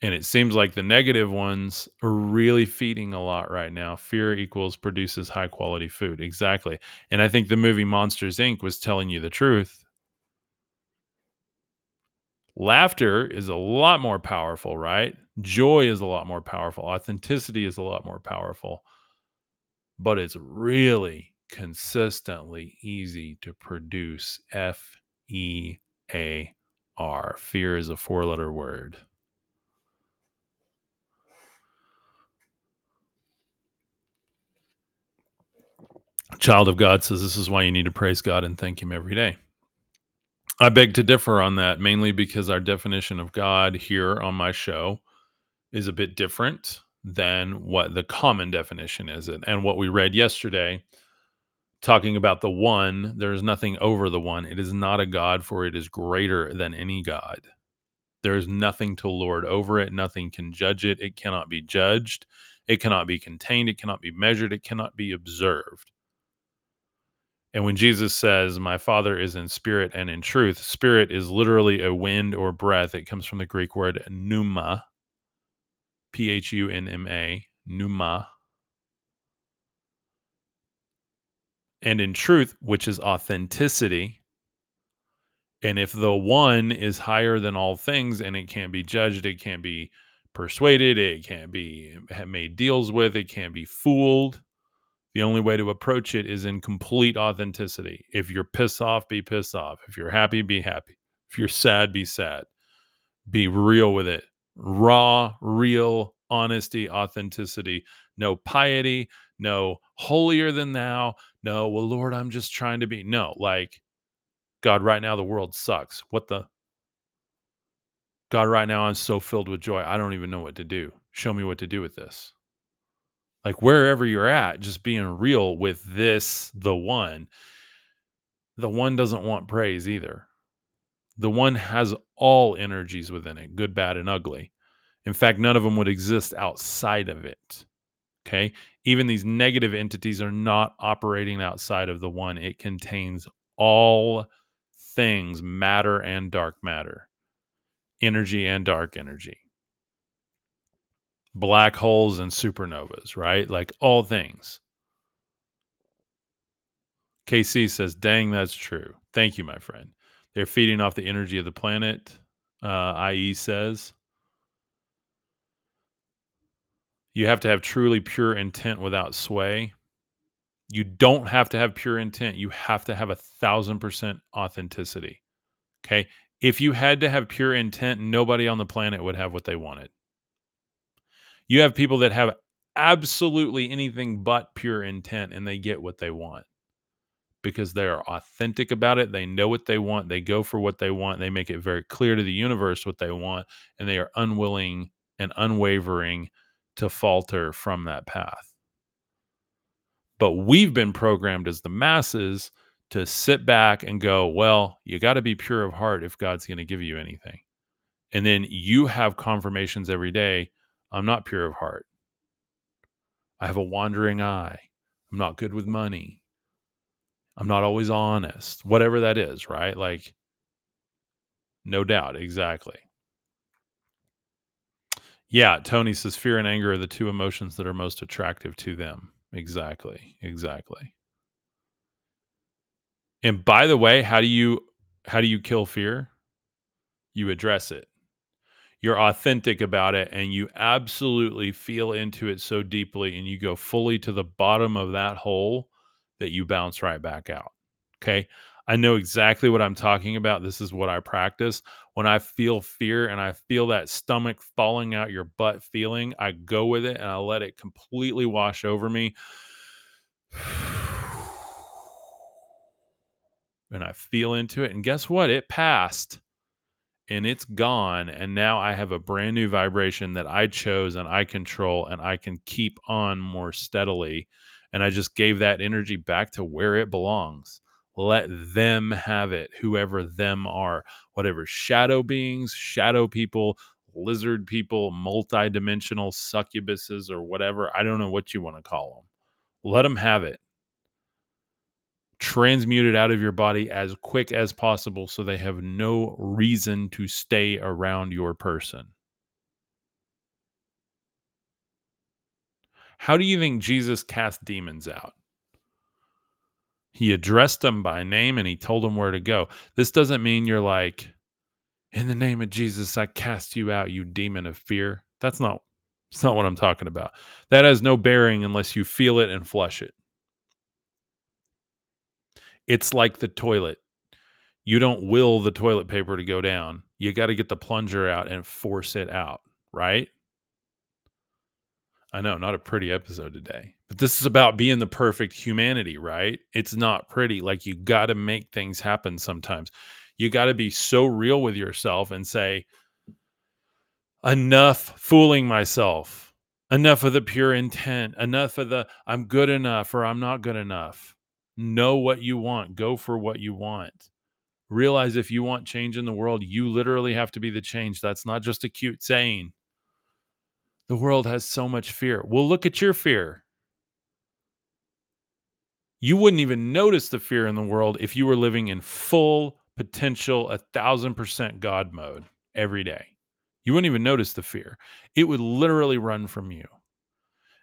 And it seems like the negative ones are really feeding a lot right now. Fear equals produces high quality food. Exactly. And I think the movie Monsters, Inc. was telling you the truth. Laughter is a lot more powerful, right? Joy is a lot more powerful. Authenticity is a lot more powerful. But it's really consistently easy to produce FEAR. Fear is a four-letter word. Child of God says this is why you need to praise God and thank Him every day. I beg to differ on that, mainly because our definition of God here on my show is a bit different than what the common definition is. And what we read yesterday, talking about the one, there is nothing over the one. It is not a God, for it is greater than any God. There is nothing to lord over it. Nothing can judge it. It cannot be judged. It cannot be contained. It cannot be measured. It cannot be observed. And when Jesus says, my Father is in spirit and in truth, spirit is literally a wind or breath. It comes from the Greek word pneuma, P-H-U-N-M-A, pneuma. And in truth, which is authenticity. And if the one is higher than all things and it can't be judged, it can't be persuaded, it can't be made deals with, it can't be fooled. The only way to approach it is in complete authenticity. If you're pissed off, be pissed off. If you're happy, be happy. If you're sad, be sad. Be real with it. Raw, real, honesty, authenticity. No piety, no holier than thou. No, well, Lord, I'm just trying to be. No, like, God, right now the world sucks. What the? God, right now I'm so filled with joy. I don't even know what to do. Show me what to do with this. Like wherever you're at, just being real with this, the one. The one doesn't want praise either. The one has all energies within it, good, bad, and ugly. In fact, none of them would exist outside of it. Okay? Even these negative entities are not operating outside of the one. It contains all things, matter and dark matter, energy and dark energy. Black holes and supernovas, right? Like all things. KC says, dang, that's true. Thank you, my friend. They're feeding off the energy of the planet, IE says. You have to have truly pure intent without sway. You don't have to have pure intent. You have to have 1,000% authenticity. Okay? If you had to have pure intent, nobody on the planet would have what they wanted. You have people that have absolutely anything but pure intent, and they get what they want because they are authentic about it. They know what they want. They go for what they want. They make it very clear to the universe what they want, and they are unwilling and unwavering to falter from that path. But we've been programmed as the masses to sit back and go, well, you got to be pure of heart if God's going to give you anything. And then you have confirmations every day. I'm not pure of heart. I have a wandering eye. I'm not good with money. I'm not always honest, whatever that is, right? Like, no doubt. Exactly. Yeah. Tony says fear and anger are the two emotions that are most attractive to them. Exactly. Exactly. And by the way, how do you kill fear? You address it. You're authentic about it, and you absolutely feel into it so deeply, and you go fully to the bottom of that hole that you bounce right back out. Okay. I know exactly what I'm talking about. This is what I practice. When I feel fear and I feel that stomach falling out your butt feeling, I go with it and I let it completely wash over me. And I feel into it. And guess what? It passed. And it's gone. And now I have a brand new vibration that I chose and I control, and I can keep on more steadily. And I just gave that energy back to where it belongs. Let them have it, whoever them are, whatever shadow beings, shadow people, lizard people, multidimensional succubuses or whatever. I don't know what you want to call them. Let them have it. Transmute it out of your body as quick as possible so they have no reason to stay around your person. How do you think Jesus cast demons out? He addressed them by name and he told them where to go. This doesn't mean you're like, in the name of Jesus, I cast you out, you demon of fear. That's not what I'm talking about. That has no bearing unless you feel it and flush it. It's like the toilet. You don't will the toilet paper to go down. You got to get the plunger out and force it out, right? I know, not a pretty episode today. But this is about being the perfect humanity, right? It's not pretty. Like, you got to make things happen sometimes. You got to be so real with yourself and say, enough fooling myself. Enough of the pure intent. Enough of the I'm good enough or I'm not good enough. Know what you want. Go for what you want. Realize if you want change in the world, you literally have to be the change. That's not just a cute saying. The world has so much fear. Well, look at your fear. You wouldn't even notice the fear in the world if you were living in full potential, 1000% God mode every day. You wouldn't even notice the fear. It would literally run from you.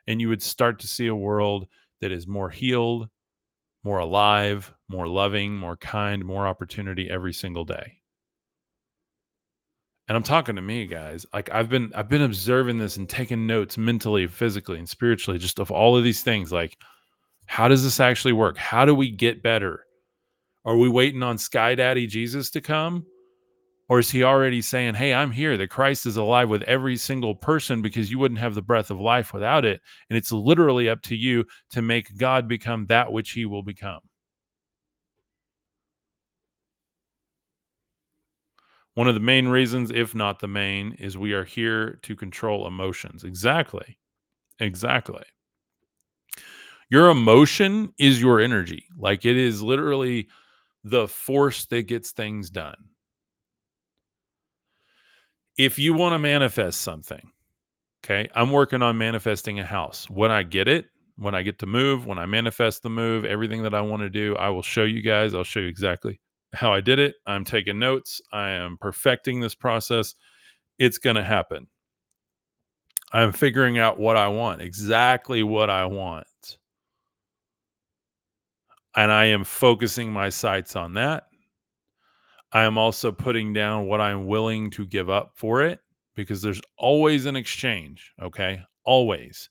And you would start to see a world that is more healed, more alive, more loving, more kind, more opportunity every single day. And I'm talking to me, guys. Like, I've been observing this and taking notes mentally, physically, and spiritually, just of all of these things. Like, how does this actually work? How do we get better? Are we waiting on Sky Daddy Jesus to come? Or is he already saying, hey, I'm here. The Christ is alive with every single person because you wouldn't have the breath of life without it. And it's literally up to you to make God become that which he will become. One of the main reasons, if not the main, is we are here to control emotions. Exactly. Exactly. Your emotion is your energy. Like, it is literally the force that gets things done. If you want to manifest something, okay, I'm working on manifesting a house. When I get it, when I get to move, when I manifest the move, everything that I want to do, I will show you guys. I'll show you exactly how I did it. I'm taking notes. I am perfecting this process. It's going to happen. I'm figuring out what I want, exactly what I want. And I am focusing my sights on that. I am also putting down what I'm willing to give up for it, because there's always an exchange, okay? Always.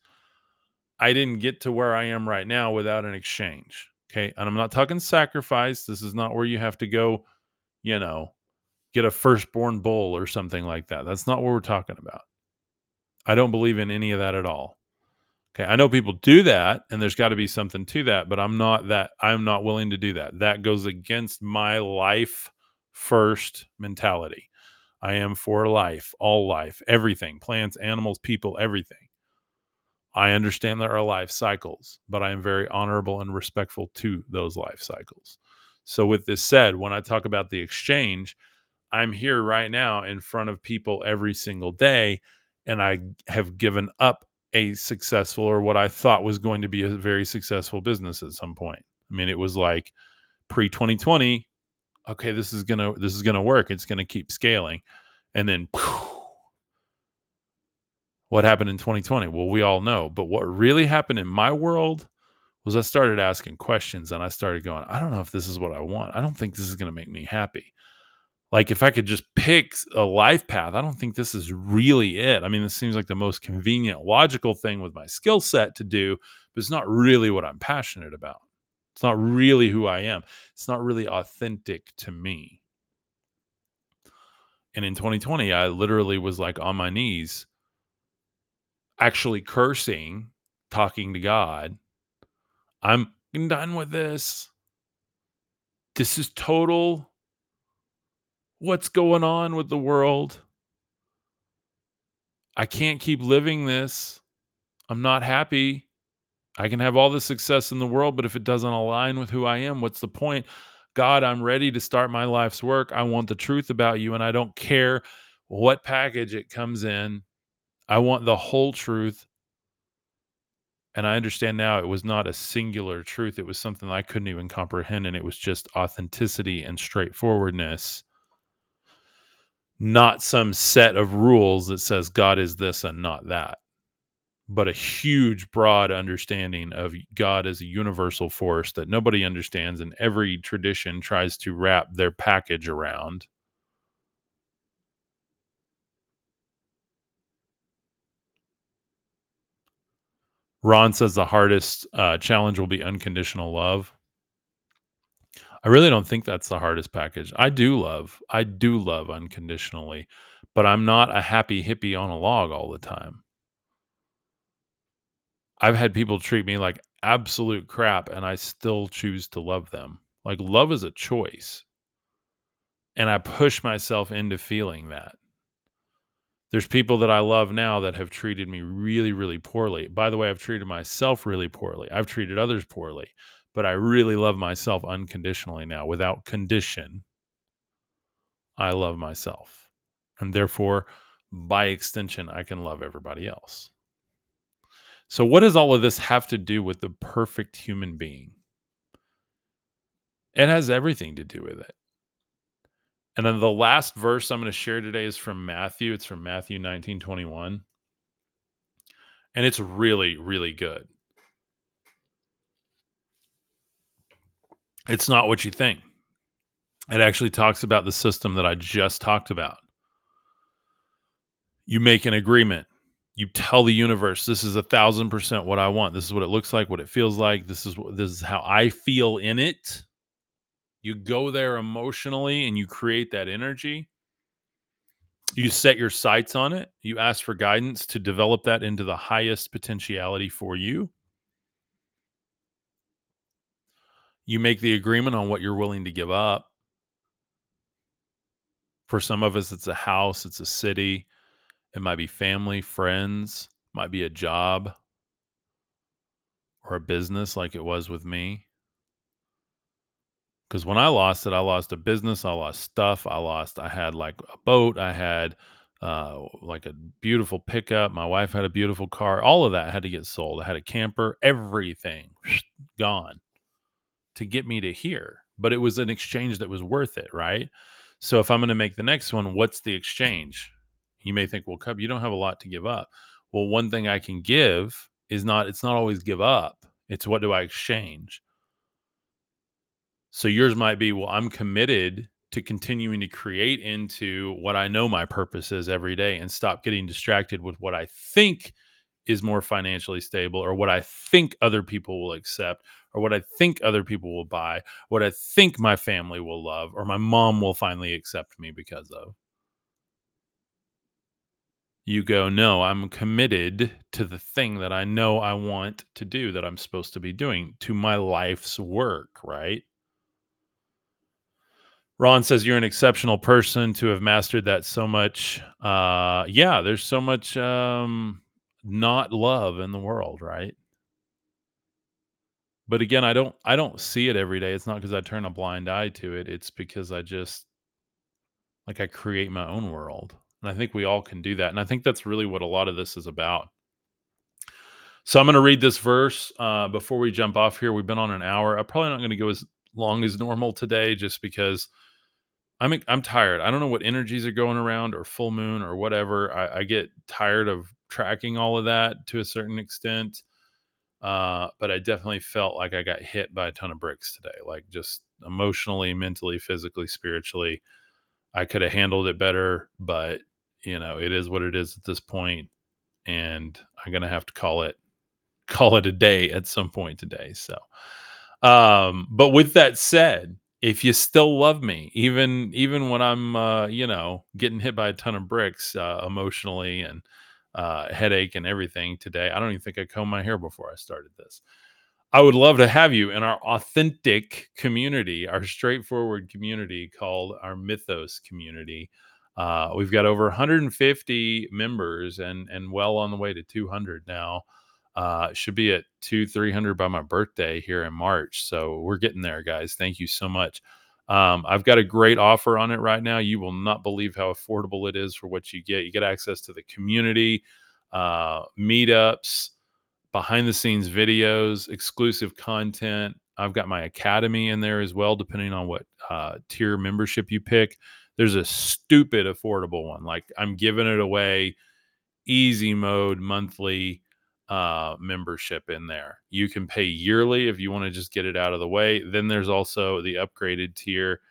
I didn't get to where I am right now without an exchange, okay? And I'm not talking sacrifice. This is not where you have to go, get a firstborn bull or something like that. That's not what we're talking about. I don't believe in any of that at all. Okay. I know people do that, and there's got to be something to that, but I'm not willing to do that. That goes against my life first mentality. I am for life, all life, everything, plants, animals, people, everything. I understand there are life cycles, but I am very honorable and respectful to those life cycles. So with this said, when I talk about the exchange, I'm here right now in front of people every single day, and I have given up a successful, or what I thought was going to be a very successful business at some point. I mean, it was like pre-2020, okay, this is gonna work. It's gonna keep scaling. And then what happened in 2020? Well, we all know. But what really happened in my world was I started asking questions, and I started going, I don't know if this is what I want. I don't think this is gonna make me happy. Like, if I could just pick a life path, I don't think this is really it. I mean, this seems like the most convenient, logical thing with my skill set to do, but it's not really what I'm passionate about. It's not really who I am. It's not really authentic to me. And in 2020, I literally was like on my knees, actually cursing, talking to God. I'm done with this. This is total. What's going on with the world? I can't keep living this. I'm not happy. I can have all the success in the world, but if it doesn't align with who I am, what's the point? God, I'm ready to start my life's work. I want the truth about you, and I don't care what package it comes in. I want the whole truth. And I understand now it was not a singular truth. It was something I couldn't even comprehend, and it was just authenticity and straightforwardness. Not some set of rules that says God is this and not that, but a huge, broad understanding of God as a universal force that nobody understands, and every tradition tries to wrap their package around. Ron says the hardest challenge will be unconditional love. I really don't think that's the hardest package. I do love unconditionally, but I'm not a happy hippie on a log all the time. I've had people treat me like absolute crap, and I still choose to love them. Like, love is a choice. And I push myself into feeling that. There's people that I love now that have treated me really, really poorly. By the way, I've treated myself really poorly. I've treated others poorly. But I really love myself unconditionally now. Without condition, I love myself. And therefore, by extension, I can love everybody else. So what does all of this have to do with the perfect human being? It has everything to do with it. And then the last verse I'm going to share today is from Matthew. It's from Matthew 19:21. And it's really, really good. It's not what you think. It actually talks about the system that I just talked about. You make an agreement. You tell the universe, this is 1,000% what I want. This is what it looks like, what it feels like. This is how I feel in it. You go there emotionally and you create that energy. You set your sights on it. You ask for guidance to develop that into the highest potentiality for you. You make the agreement on what you're willing to give up. For some of us, it's a house, it's a city. It might be family, friends, might be a job or a business like it was with me. Because when I lost it, I lost a business, I lost stuff, I had like a boat, I had like a beautiful pickup. My wife had a beautiful car. All of that had to get sold. I had a camper, everything gone. To get me to here, but it was an exchange that was worth it, right? So if I'm going to make the next one, what's the exchange? You may think, well, Cub, you don't have a lot to give up. Well, one thing I can give is it's not always give up. It's what do I exchange? So yours might be, well, I'm committed to continuing to create into what I know my purpose is every day and stop getting distracted with what I think is more financially stable, or what I think other people will accept, or what I think other people will buy, what I think my family will love, or my mom will finally accept me because of. You go, no, I'm committed to the thing that I know I want to do, that I'm supposed to be doing, to my life's work, right? Ron says, you're an exceptional person to have mastered that so much. Yeah, there's so much not love in the world, right? But again, I don't see it every day. It's not because I turn a blind eye to it. It's because I just, like, I create my own world. And I think we all can do that. And I think that's really what a lot of this is about. So I'm going to read this verse before we jump off here. We've been on an hour. I'm probably not going to go as long as normal today, just because I'm tired. I don't know what energies are going around, or full moon, or whatever. I get tired of tracking all of that to a certain extent. But I definitely felt like I got hit by a ton of bricks today, like just emotionally, mentally, physically, spiritually. I could have handled it better, but you know, it is what it is at this point, and I'm going to have to call it a day at some point today. So, but with that said, if you still love me, even when I'm, getting hit by a ton of bricks, emotionally, and headache and everything today, I don't even think I combed my hair before I started this. I would love to have you in our authentic community, our straightforward community called our Mythos community. We've got over 150 members and well on the way to 200 now. Should be at 200-300 by my birthday here in March. So we're getting there, guys. Thank you so much. I've got a great offer on it right now. You will not believe how affordable it is for what you get. You get access to the community, meetups, behind the scenes videos, exclusive content. I've got my academy in there as well, depending on what tier membership you pick. There's a stupid affordable one. Like, I'm giving it away, easy mode, monthly membership in there. You can pay yearly if you want to just get it out of the way. Then there's also the upgraded tier.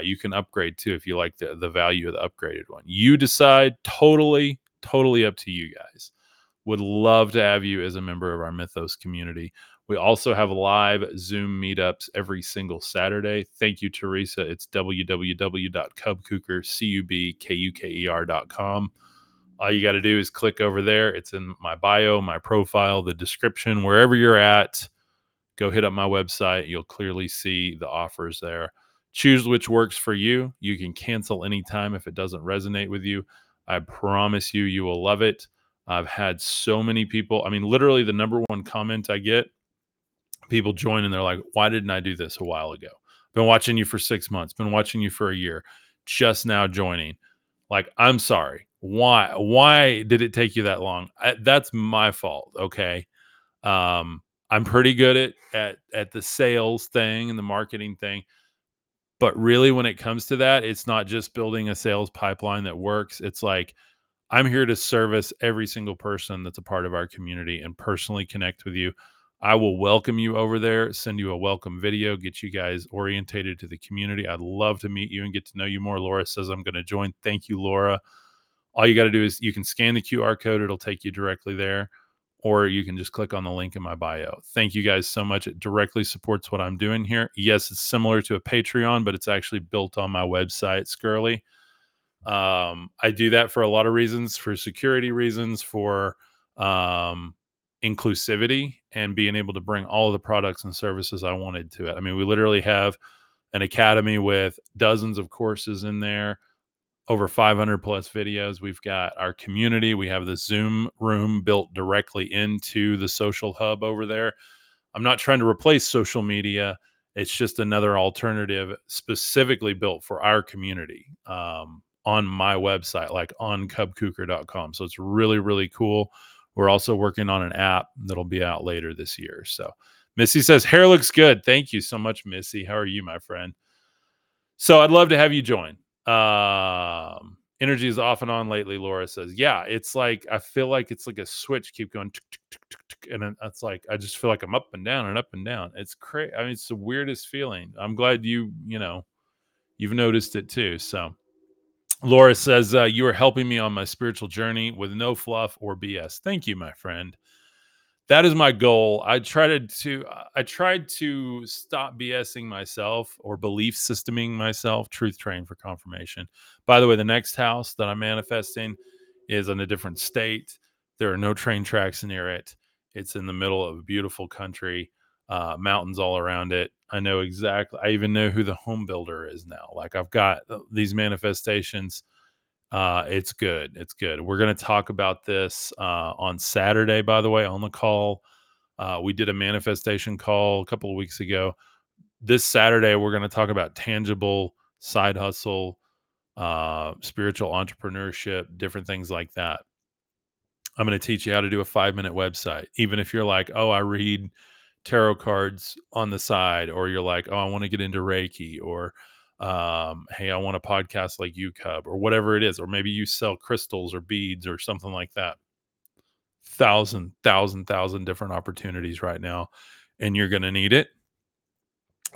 You can upgrade too if you like the value of the upgraded one. You decide, totally up to you guys. Would love to have you as a member of our Mythos community. We also have live Zoom meetups every single Saturday. Thank you, Teresa. It's www.cubkuker.com. All you got to do is click over there. It's in my bio, my profile, the description, wherever you're at. Go hit up my website. You'll clearly see the offers there. Choose which works for you. You can cancel anytime if it doesn't resonate with you. I promise you, you will love it. I've had so many people, I mean, literally the number one comment I get, people join and they're like, why didn't I do this a while ago? Been watching you for 6 months, been watching you for a year, just now joining. Like, I'm sorry. Why did it take you that long? That's my fault. Okay. I'm pretty good at the sales thing and the marketing thing. But really, when it comes to that, it's not just building a sales pipeline that works. It's like, I'm here to service every single person that's a part of our community and personally connect with you. I will welcome you over there, send you a welcome video, get you guys orientated to the community. I'd love to meet you and get to know you more. Laura says, I'm going to join. Thank you, Laura. All you got to do is you can scan the QR code. It'll take you directly there, or you can just click on the link in my bio. Thank you guys so much. It directly supports what I'm doing here. Yes, it's similar to a Patreon, but it's actually built on my website, Scurly. I do that for a lot of reasons, for security reasons, for inclusivity, and being able to bring all of the products and services I wanted to it. I mean, we literally have an academy with dozens of courses in there, over 500 plus videos. We've got our community. We have the Zoom room built directly into the social hub over there. I'm not trying to replace social media. It's just another alternative specifically built for our community. On my website, like on cubkuker.com. So it's really, really cool. We're also working on an app that'll be out later this year. So Missy says, hair looks good. Thank you so much, Missy. How are you, my friend? So I'd love to have you join. Energy is off and on lately, Laura says. Yeah, it's like, I feel like it's like a switch. Keep going. Tick, tick, tick, tick, tick, and then it's like, I just feel like I'm up and down and up and down. It's crazy. I mean, it's the weirdest feeling. I'm glad you've noticed it too. So Laura says, you are helping me on my spiritual journey with no fluff or BS. Thank you, my friend. That is my goal. I tried to stop BSing myself or belief systeming myself. Truth train for confirmation. By the way, the next house that I'm manifesting is in a different state. There are no train tracks near it. It's in the middle of a beautiful country, mountains all around it. I know exactly. I even know who the home builder is now. Like, I've got these manifestations. It's good. It's good. We're going to talk about this on Saturday, by the way, on the call. We did a manifestation call a couple of weeks ago. This Saturday, we're going to talk about tangible side hustle, spiritual entrepreneurship, different things like that. I'm going to teach you how to do a 5-minute website. Even if you're like, oh, I read tarot cards on the side, or you're like, oh, I want to get into Reiki, or hey, I want a podcast like you, Cub, or whatever it is, or maybe you sell crystals or beads or something like that. Thousand different opportunities right now, and you're going to need it,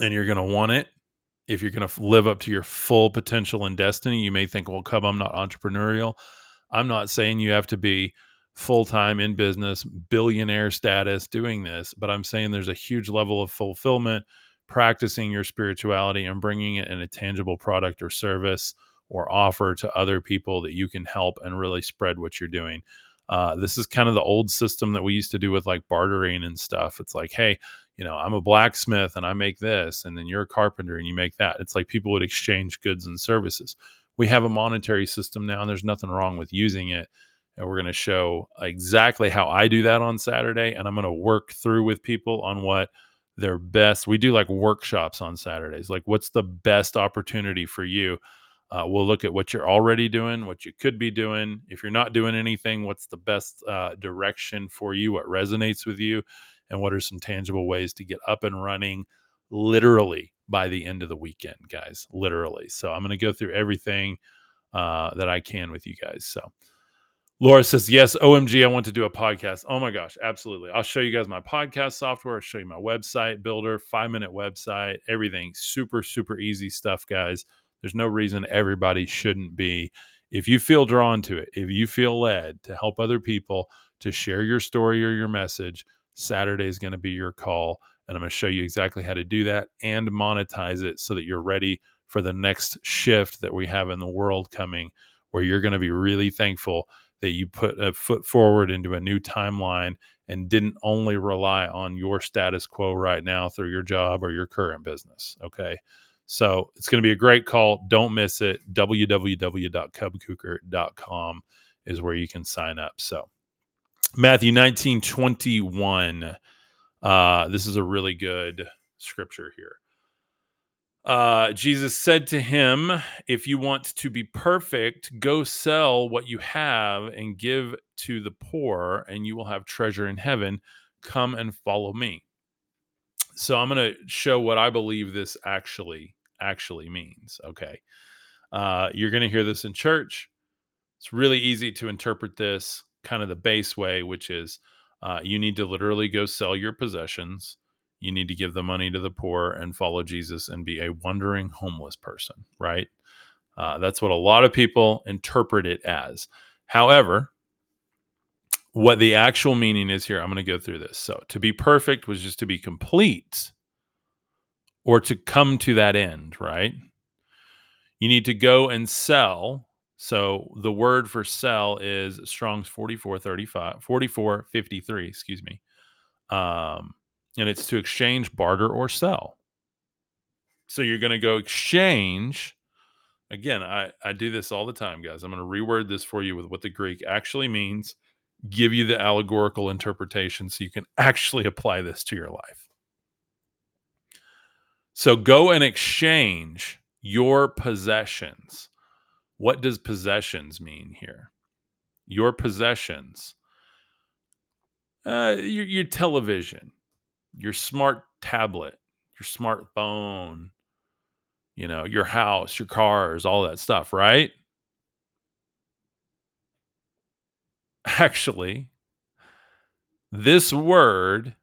and you're going to want it. If you're going to live up to your full potential and destiny, you may think, well, Cub, I'm not entrepreneurial. I'm not saying you have to be full-time in business, billionaire status doing this, but I'm saying there's a huge level of fulfillment practicing your spirituality and bringing it in a tangible product or service or offer to other people that you can help and really spread what you're doing. This is kind of the old system that we used to do with like bartering and stuff. It's like, hey, you know, I'm a blacksmith and I make this, and then you're a carpenter and you make that. It's like people would exchange goods and services. We have a monetary system now, and there's nothing wrong with using it. And we're going to show exactly how I do that on Saturday. And I'm going to work through with people on what their best. We do like workshops on Saturdays. Like, what's the best opportunity for you? We'll look at what you're already doing, what you could be doing. If you're not doing anything, what's the best direction for you? What resonates with you? And what are some tangible ways to get up and running literally by the end of the weekend, guys, literally. So I'm going to go through everything that I can with you guys. So Laura says, yes, OMG, I want to do a podcast. Oh my gosh, absolutely. I'll show you guys my podcast software. I'll show you my website builder, 5-minute website, everything. Super, super easy stuff, guys. There's no reason everybody shouldn't be. If you feel drawn to it, if you feel led to help other people, to share your story or your message, Saturday is going to be your call. And I'm going to show you exactly how to do that and monetize it so that you're ready for the next shift that we have in the world coming, where you're going to be really thankful that you put a foot forward into a new timeline and didn't only rely on your status quo right now through your job or your current business. Okay. So it's going to be a great call. Don't miss it. www.cubkuker.com is where you can sign up. So Matthew 19:21. This is a really good scripture here. Jesus said to him, if you want to be perfect, go sell what you have and give to the poor, and you will have treasure in heaven. Come and follow me. So I'm going to show what I believe this actually means. Okay. You're going to hear this in church. It's really easy to interpret this kind of the base way, which is you need to literally go sell your possessions. You need to give the money to the poor and follow Jesus and be a wandering homeless person, right? That's what a lot of people interpret it as. However, what the actual meaning is here, I'm going to go through this. So to be perfect was just to be complete or to come to that end, right? You need to go and sell. So the word for sell is Strong's 4453, excuse me. And it's to exchange, barter, or sell. So you're going to go exchange. Again, I do this all the time, guys. I'm going to reword this for you with what the Greek actually means, give you the allegorical interpretation so you can actually apply this to your life. So go and exchange your possessions. What does possessions mean here? Your possessions. Your television. Your smart tablet, your smartphone, you know, your house, your cars, all that stuff, right? Actually, this word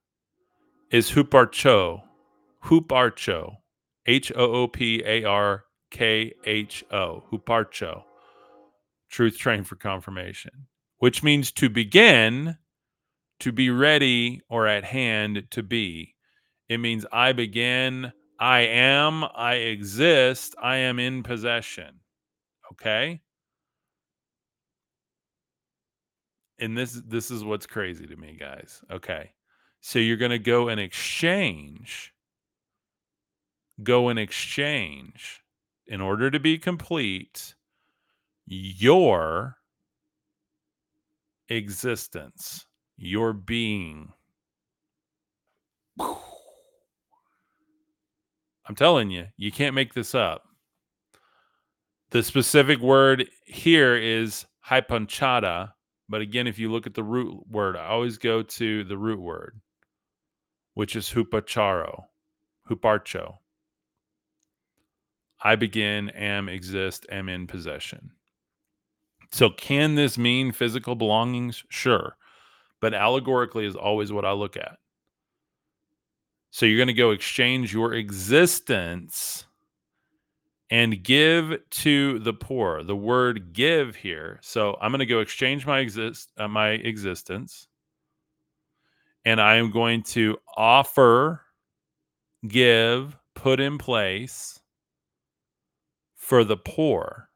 is huparcho, huparcho, H-O-O-P-A-R-K-H-O, huparcho. Truth Train for Confirmation, which means to begin, to be ready or at hand to be. It means I begin, I am, I exist, I am in possession. Okay? And this is what's crazy to me, guys. Okay. So you're going to go and exchange in order to be complete your existence, your being. I'm telling you, you can't make this up. The specific word here is hypanchada. But again, if you look at the root word, I always go to the root word, which is huparcho. I begin, am, exist, am in possession. So can this mean physical belongings? Sure. But allegorically is always what I look at. So you're going to go exchange your existence and give to the poor. The word give here. So I'm going to go exchange my existence. And I am going to offer, give, put in place for the poor.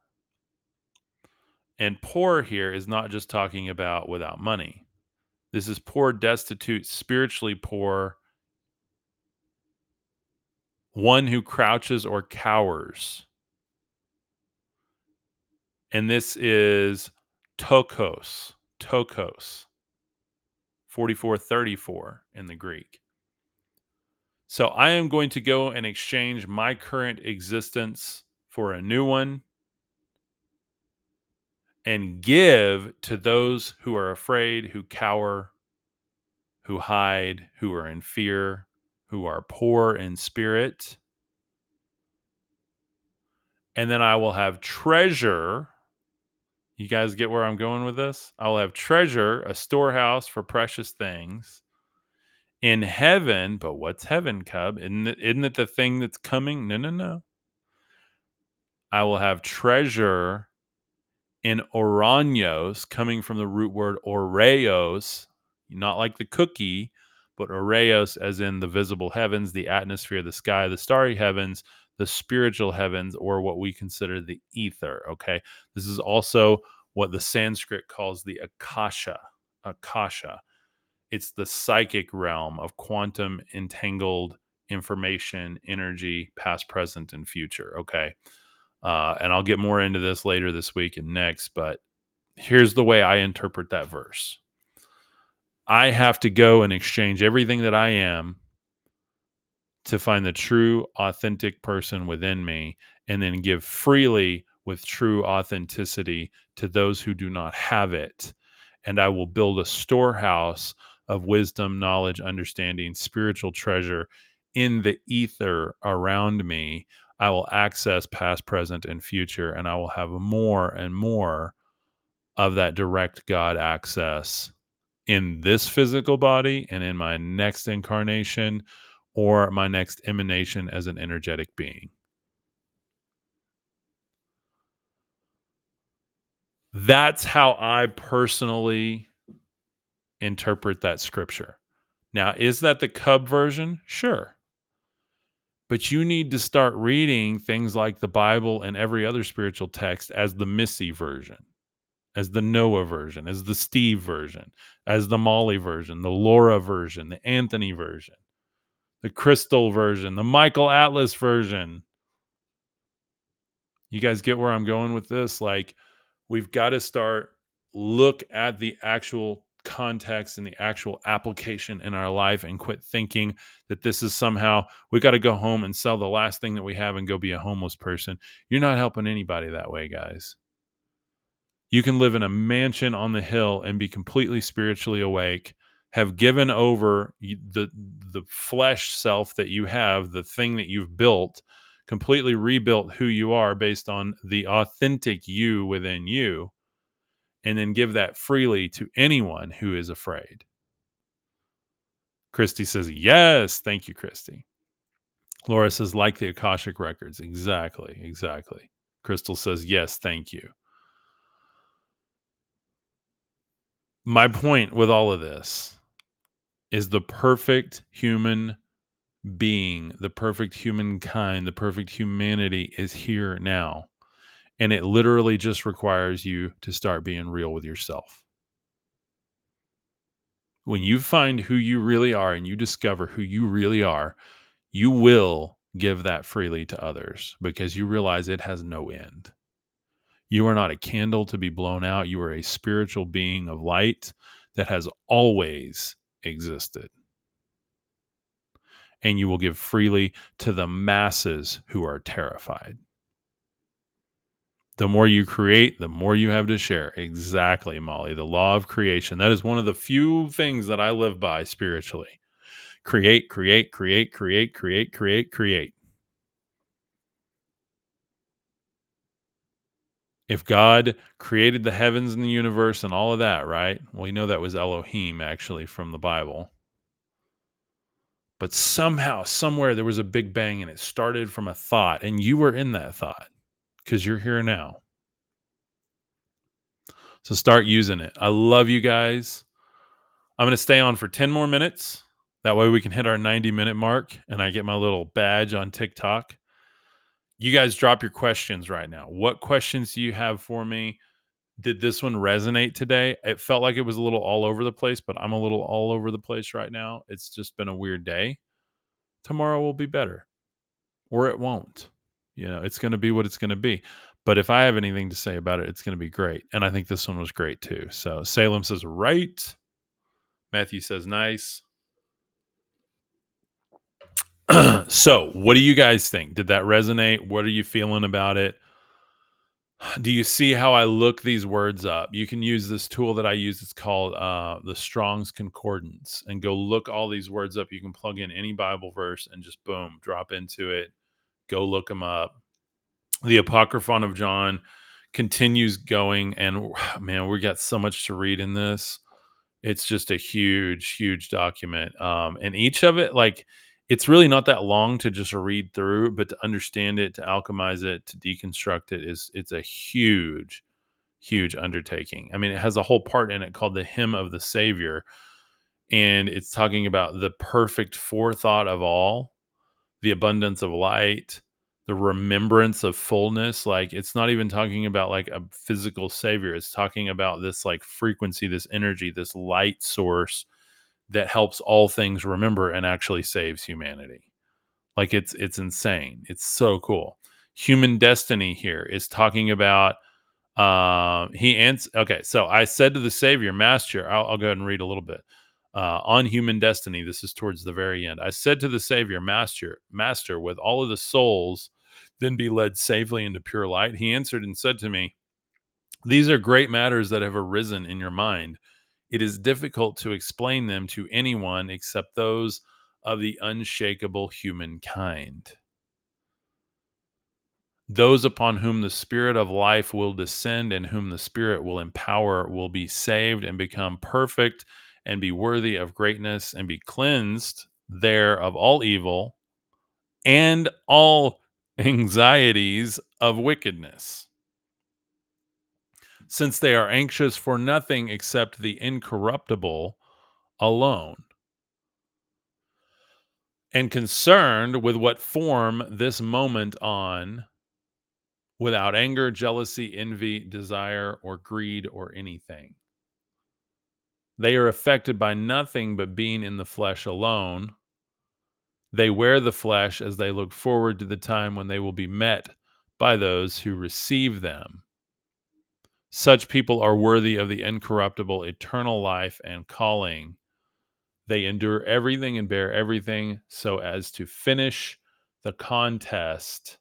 And poor here is not just talking about without money. This is poor, destitute, spiritually poor. One who crouches or cowers. And this is tokos, 44:34 in the Greek. So I am going to go and exchange my current existence for a new one and give to those who are afraid, who cower, who hide, who are in fear, who are poor in spirit. And then I will have treasure. You guys get where I'm going with this? I will have treasure, a storehouse for precious things in heaven. But what's heaven, Cub? Isn't it the thing that's coming? No. I will have treasure in oronios, coming from the root word oreos, not like the cookie, but oreos as in the visible heavens, the atmosphere, the sky, the starry heavens, the spiritual heavens, or what we consider the ether, okay? This is also what the Sanskrit calls the akasha. It's the psychic realm of quantum entangled information, energy, past, present, and future, okay? And I'll get more into this later this week and next, but here's the way I interpret that verse. I have to go and exchange everything that I am to find the true, authentic person within me, and then give freely with true authenticity to those who do not have it. And I will build a storehouse of wisdom, knowledge, understanding, spiritual treasure in the ether around me. I will access past, present, and future, and I will have more and more of that direct God access in this physical body and in my next incarnation or my next emanation as an energetic being. That's how I personally interpret that scripture. Now, is that the Cub version? Sure. But you need to start reading things like the Bible and every other spiritual text as the Missy version, as the Noah version, as the Steve version, as the Molly version, the Laura version, the Anthony version, the Crystal version, the Michael Atlas version. You guys get where I'm going with this? Like, we've got to look at the actual context and the actual application in our life and quit thinking that this is somehow, we got to go home and sell the last thing that we have and go be a homeless person. You're not helping anybody that way, guys. You can live in a mansion on the hill and be completely spiritually awake, have given over the flesh self that you have, the thing that you've built, completely rebuilt who you are based on the authentic you within you, and then give that freely to anyone who is afraid. Christy says, yes. Thank you, Christy. Laura says, like the Akashic records. Exactly. Crystal says, yes, thank you. my point with all of this is the perfect human being, the perfect humankind, the perfect humanity is here now. And it literally just requires you to start being real with yourself. When you find who you really are and you discover who you really are, you will give that freely to others because you realize it has no end. You are not a candle to be blown out. You are a spiritual being of light that has always existed. And you will give freely to the masses who are terrified. The more you create, the more you have to share. Exactly, Molly. The law of creation. That is one of the few things that I live by spiritually. Create, create, create, create, create, create, create. If God created the heavens and the universe and all of that, right? Well, you know that was Elohim, actually, from the Bible. But somehow, somewhere, there was a big bang and it started from a thought. And you were in that thought. Because you're here now. So start using it. I love you guys. I'm going to stay on for 10 more minutes. That way we can hit our 90-minute mark and I get my little badge on TikTok. You guys drop your questions right now. What questions do you have for me? Did this one resonate today? It felt like it was a little all over the place, but I'm a little all over the place right now. It's just been a weird day. Tomorrow will be better. Or it won't. You know, it's going to be what it's going to be. But if I have anything to say about it, it's going to be great. And I think this one was great too. So Salem says, right. Matthew says, nice. So what do you guys think? Did that resonate? What are you feeling about it? Do you see how I look these words up? You can use this tool that I use. It's called the Strong's Concordance. And go look all these words up. You can plug in any Bible verse and just boom, drop into it. Go look them up. The Apocryphon of John continues going. And man, we got so much to read in this. It's just a huge, huge document. And each of it, like, it's really not that long to just read through, but to understand it, to alchemize it, to deconstruct it, it's a huge, huge undertaking. I mean, it has a whole part in it called the Hymn of the Savior. And it's talking about the perfect forethought of all. The abundance of light, the remembrance of fullness. Like, it's not even talking about like a physical savior. It's talking about this like frequency, this energy, this light source that helps all things remember and actually saves humanity. Like, it's insane. It's so cool. Human destiny here is talking about, okay. So I said to the Savior, Master, I'll go ahead and read a little bit. On human destiny, this is towards the very end. I said to the Savior, Master, with all of the souls, then be led safely into pure light. He answered and said to me, these are great matters that have arisen in your mind. It is difficult to explain them to anyone except those of the unshakable humankind. Those upon whom the spirit of life will descend and whom the spirit will empower will be saved and become perfect and be worthy of greatness and be cleansed there of all evil and all anxieties of wickedness. Since they are anxious for nothing except the incorruptible alone, and concerned with what form this moment on, without anger, jealousy, envy, desire, or greed, or anything. They are affected by nothing but being in the flesh alone. They wear the flesh as they look forward to the time when they will be met by those who receive them. Such people are worthy of the incorruptible, eternal life and calling. They endure everything and bear everything so as to finish the contest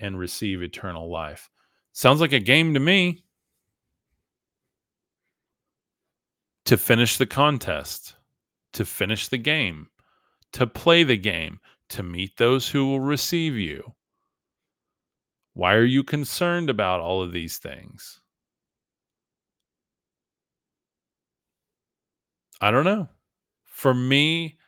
and receive eternal life. Sounds like a game to me. To finish the contest, to finish the game, to play the game, to meet those who will receive you. Why are you concerned about all of these things? I don't know. For me,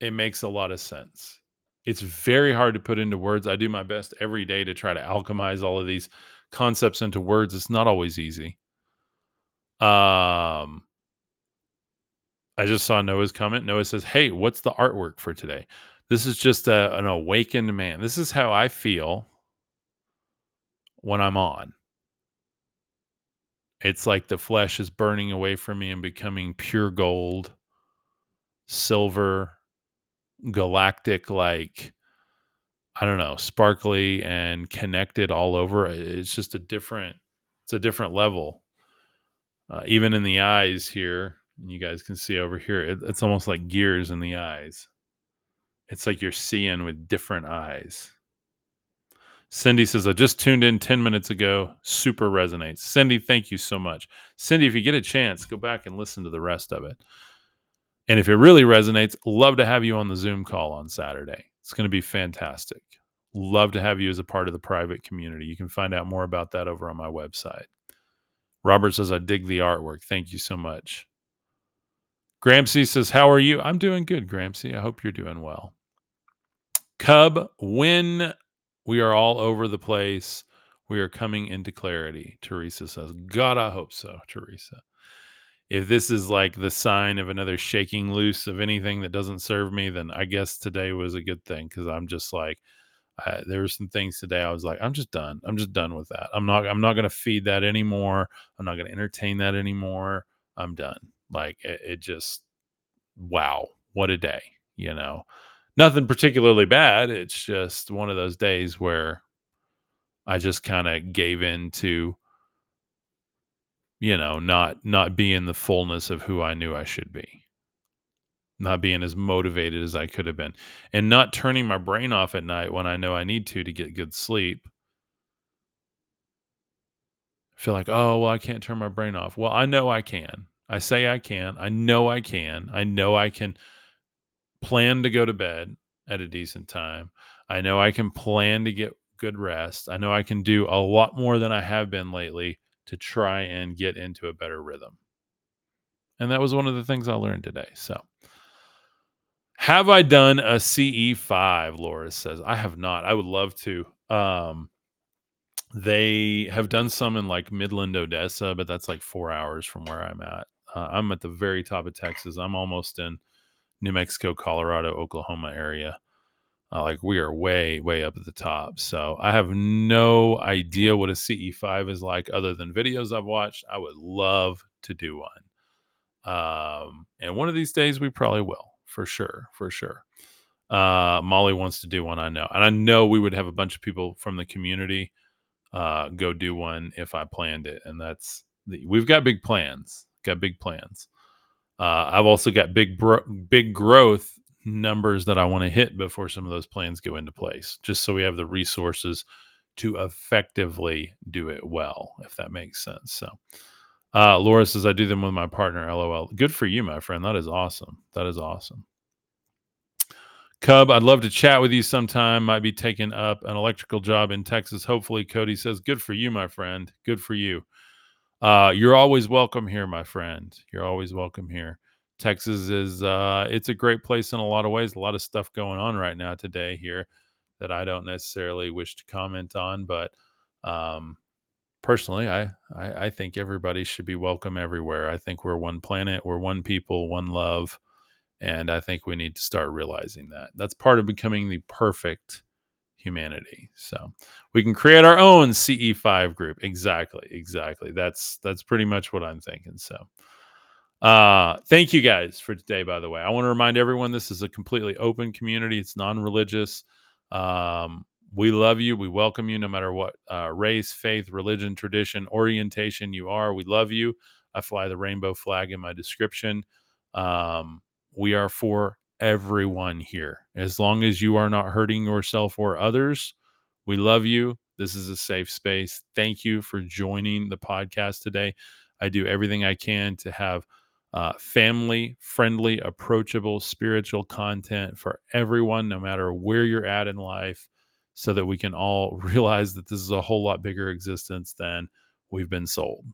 it makes a lot of sense. It's very hard to put into words. I do my best every day to try to alchemize all of these concepts into words. It's not always easy. I just saw Noah's comment. Noah says, hey, what's the artwork for today? This is just an awakened man. This is how I feel when I'm on. It's like the flesh is burning away from me and becoming pure gold, silver, galactic, like, I don't know, sparkly and connected all over. It's just a different level. Even in the eyes here, you guys can see over here, it's almost like gears in the eyes. It's like you're seeing with different eyes. Cindy says, I just tuned in 10 minutes ago. Super resonates. Cindy, thank you so much. Cindy, if you get a chance, go back and listen to the rest of it. And if it really resonates, love to have you on the Zoom call on Saturday. It's going to be fantastic. Love to have you as a part of the private community. You can find out more about that over on my website. Robert says, I dig the artwork. Thank you so much. Gramsci says, how are you? I'm doing good, Gramsci. I hope you're doing well. Cub, when we are all over the place, we are coming into clarity, Teresa says. God, I hope so, Teresa. If this is like the sign of another shaking loose of anything that doesn't serve me, then I guess today was a good thing, because I'm just like, there were some things today I was like, I'm just done. I'm just done with that. I'm not going to feed that anymore. I'm not going to entertain that anymore. I'm done. Like it just, wow, what a day, you know. Nothing particularly bad. It's just one of those days where I just kind of gave in to, you know, not being the fullness of who I knew I should be, not being as motivated as I could have been, and not turning my brain off at night when I know I need to get good sleep. I feel like, oh, well, I can't turn my brain off. Well, I know I can. I say I can. I know I can. I know I can plan to go to bed at a decent time. I know I can plan to get good rest. I know I can do a lot more than I have been lately to try and get into a better rhythm. And that was one of the things I learned today. So, have I done a CE5? Laura says, I have not. I would love to. They have done some in like Midland, Odessa, but that's like 4 hours from where I'm at. I'm at the very top of Texas. I'm almost in New Mexico, Colorado, Oklahoma area. Like we are way, way up at the top. So I have no idea what a CE5 is like other than videos I've watched. I would love to do one. And one of these days we probably will, for sure, for sure. Molly wants to do one, I know. And I know we would have a bunch of people from the community go do one if I planned it. And that's, we've got big plans, I've also got big growth numbers that I want to hit before some of those plans go into place, just so we have the resources to effectively do it well, if that makes sense. So, Laura says, I do them with my partner, LOL. Good for you, my friend. That is awesome. That is awesome. Cub, I'd love to chat with you sometime. Might be taking up an electrical job in Texas. Hopefully, Cody says, good for you, my friend. Good for you. You're always welcome here, my friend. You're always welcome here. Texas is, it's a great place in a lot of ways. A lot of stuff going on right now today here that I don't necessarily wish to comment on, but personally, I think everybody should be welcome everywhere. I think we're one planet, we're one people, one love, and I think we need to start realizing that. That's part of becoming the perfect humanity. So we can create our own CE5 group. Exactly. That's pretty much what I'm thinking, so. Thank you guys for today, by the way. I want to remind everyone this is a completely open community. It's non-religious. We love you. We welcome you no matter what race, faith, religion, tradition, orientation you are. We love you. I fly the rainbow flag in my description. We are for everyone here. As long as you are not hurting yourself or others, we love you. This is a safe space. Thank you for joining the podcast today. I do everything I can to have family-friendly, approachable, spiritual content for everyone, no matter where you're at in life, so that we can all realize that this is a whole lot bigger existence than we've been sold.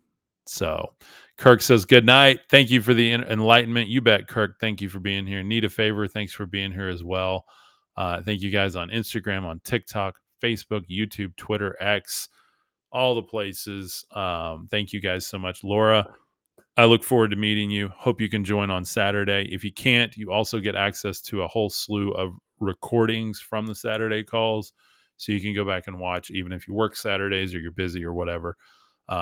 So Kirk says, good night. Thank you for the enlightenment. You bet, Kirk. Thank you for being here. Need a favor. Thanks for being here as well. Thank you guys on Instagram, on TikTok, Facebook, YouTube, Twitter, X, all the places. Thank you guys so much. Laura, I look forward to meeting you. Hope you can join on Saturday. If you can't, you also get access to a whole slew of recordings from the Saturday calls, so you can go back and watch, even if you work Saturdays or you're busy or whatever.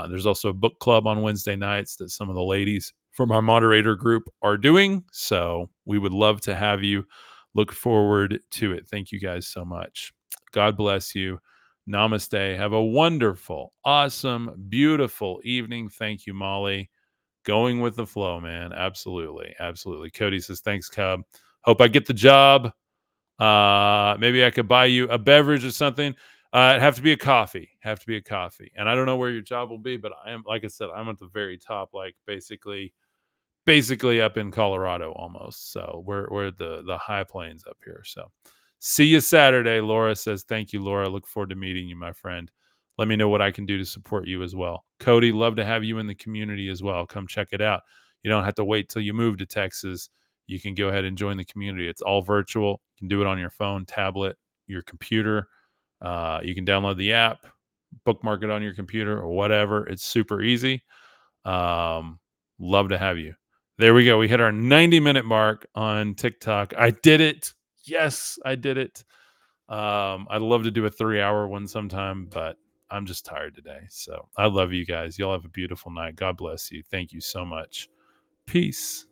There's also a book club on Wednesday nights that some of the ladies from our moderator group are doing. So we would love to have you. Look forward to it. Thank you guys so much. God bless you. Namaste. Have a wonderful, awesome, beautiful evening. Thank you, Molly. Going with the flow, man. Absolutely. Absolutely. Cody says, thanks, Cub. Hope I get the job. Maybe I could buy you a beverage or something. It'd have to be a coffee. And I don't know where your job will be, but I am, like I said, I'm at the very top, like basically up in Colorado almost. So we're the high plains up here. So see you Saturday. Laura says, thank you, Laura. Look forward to meeting you, my friend. Let me know what I can do to support you as well. Cody, love to have you in the community as well. Come check it out. You don't have to wait till you move to Texas. You can go ahead and join the community. It's all virtual. You can do it on your phone, tablet, your computer. You can download the app, bookmark it on your computer or whatever. It's super easy. Love to have you. There we go. We hit our 90-minute mark on TikTok. I did it. Yes, I did it. I'd love to do a 3-hour one sometime, but I'm just tired today. So I love you guys. Y'all have a beautiful night. God bless you. Thank you so much. Peace.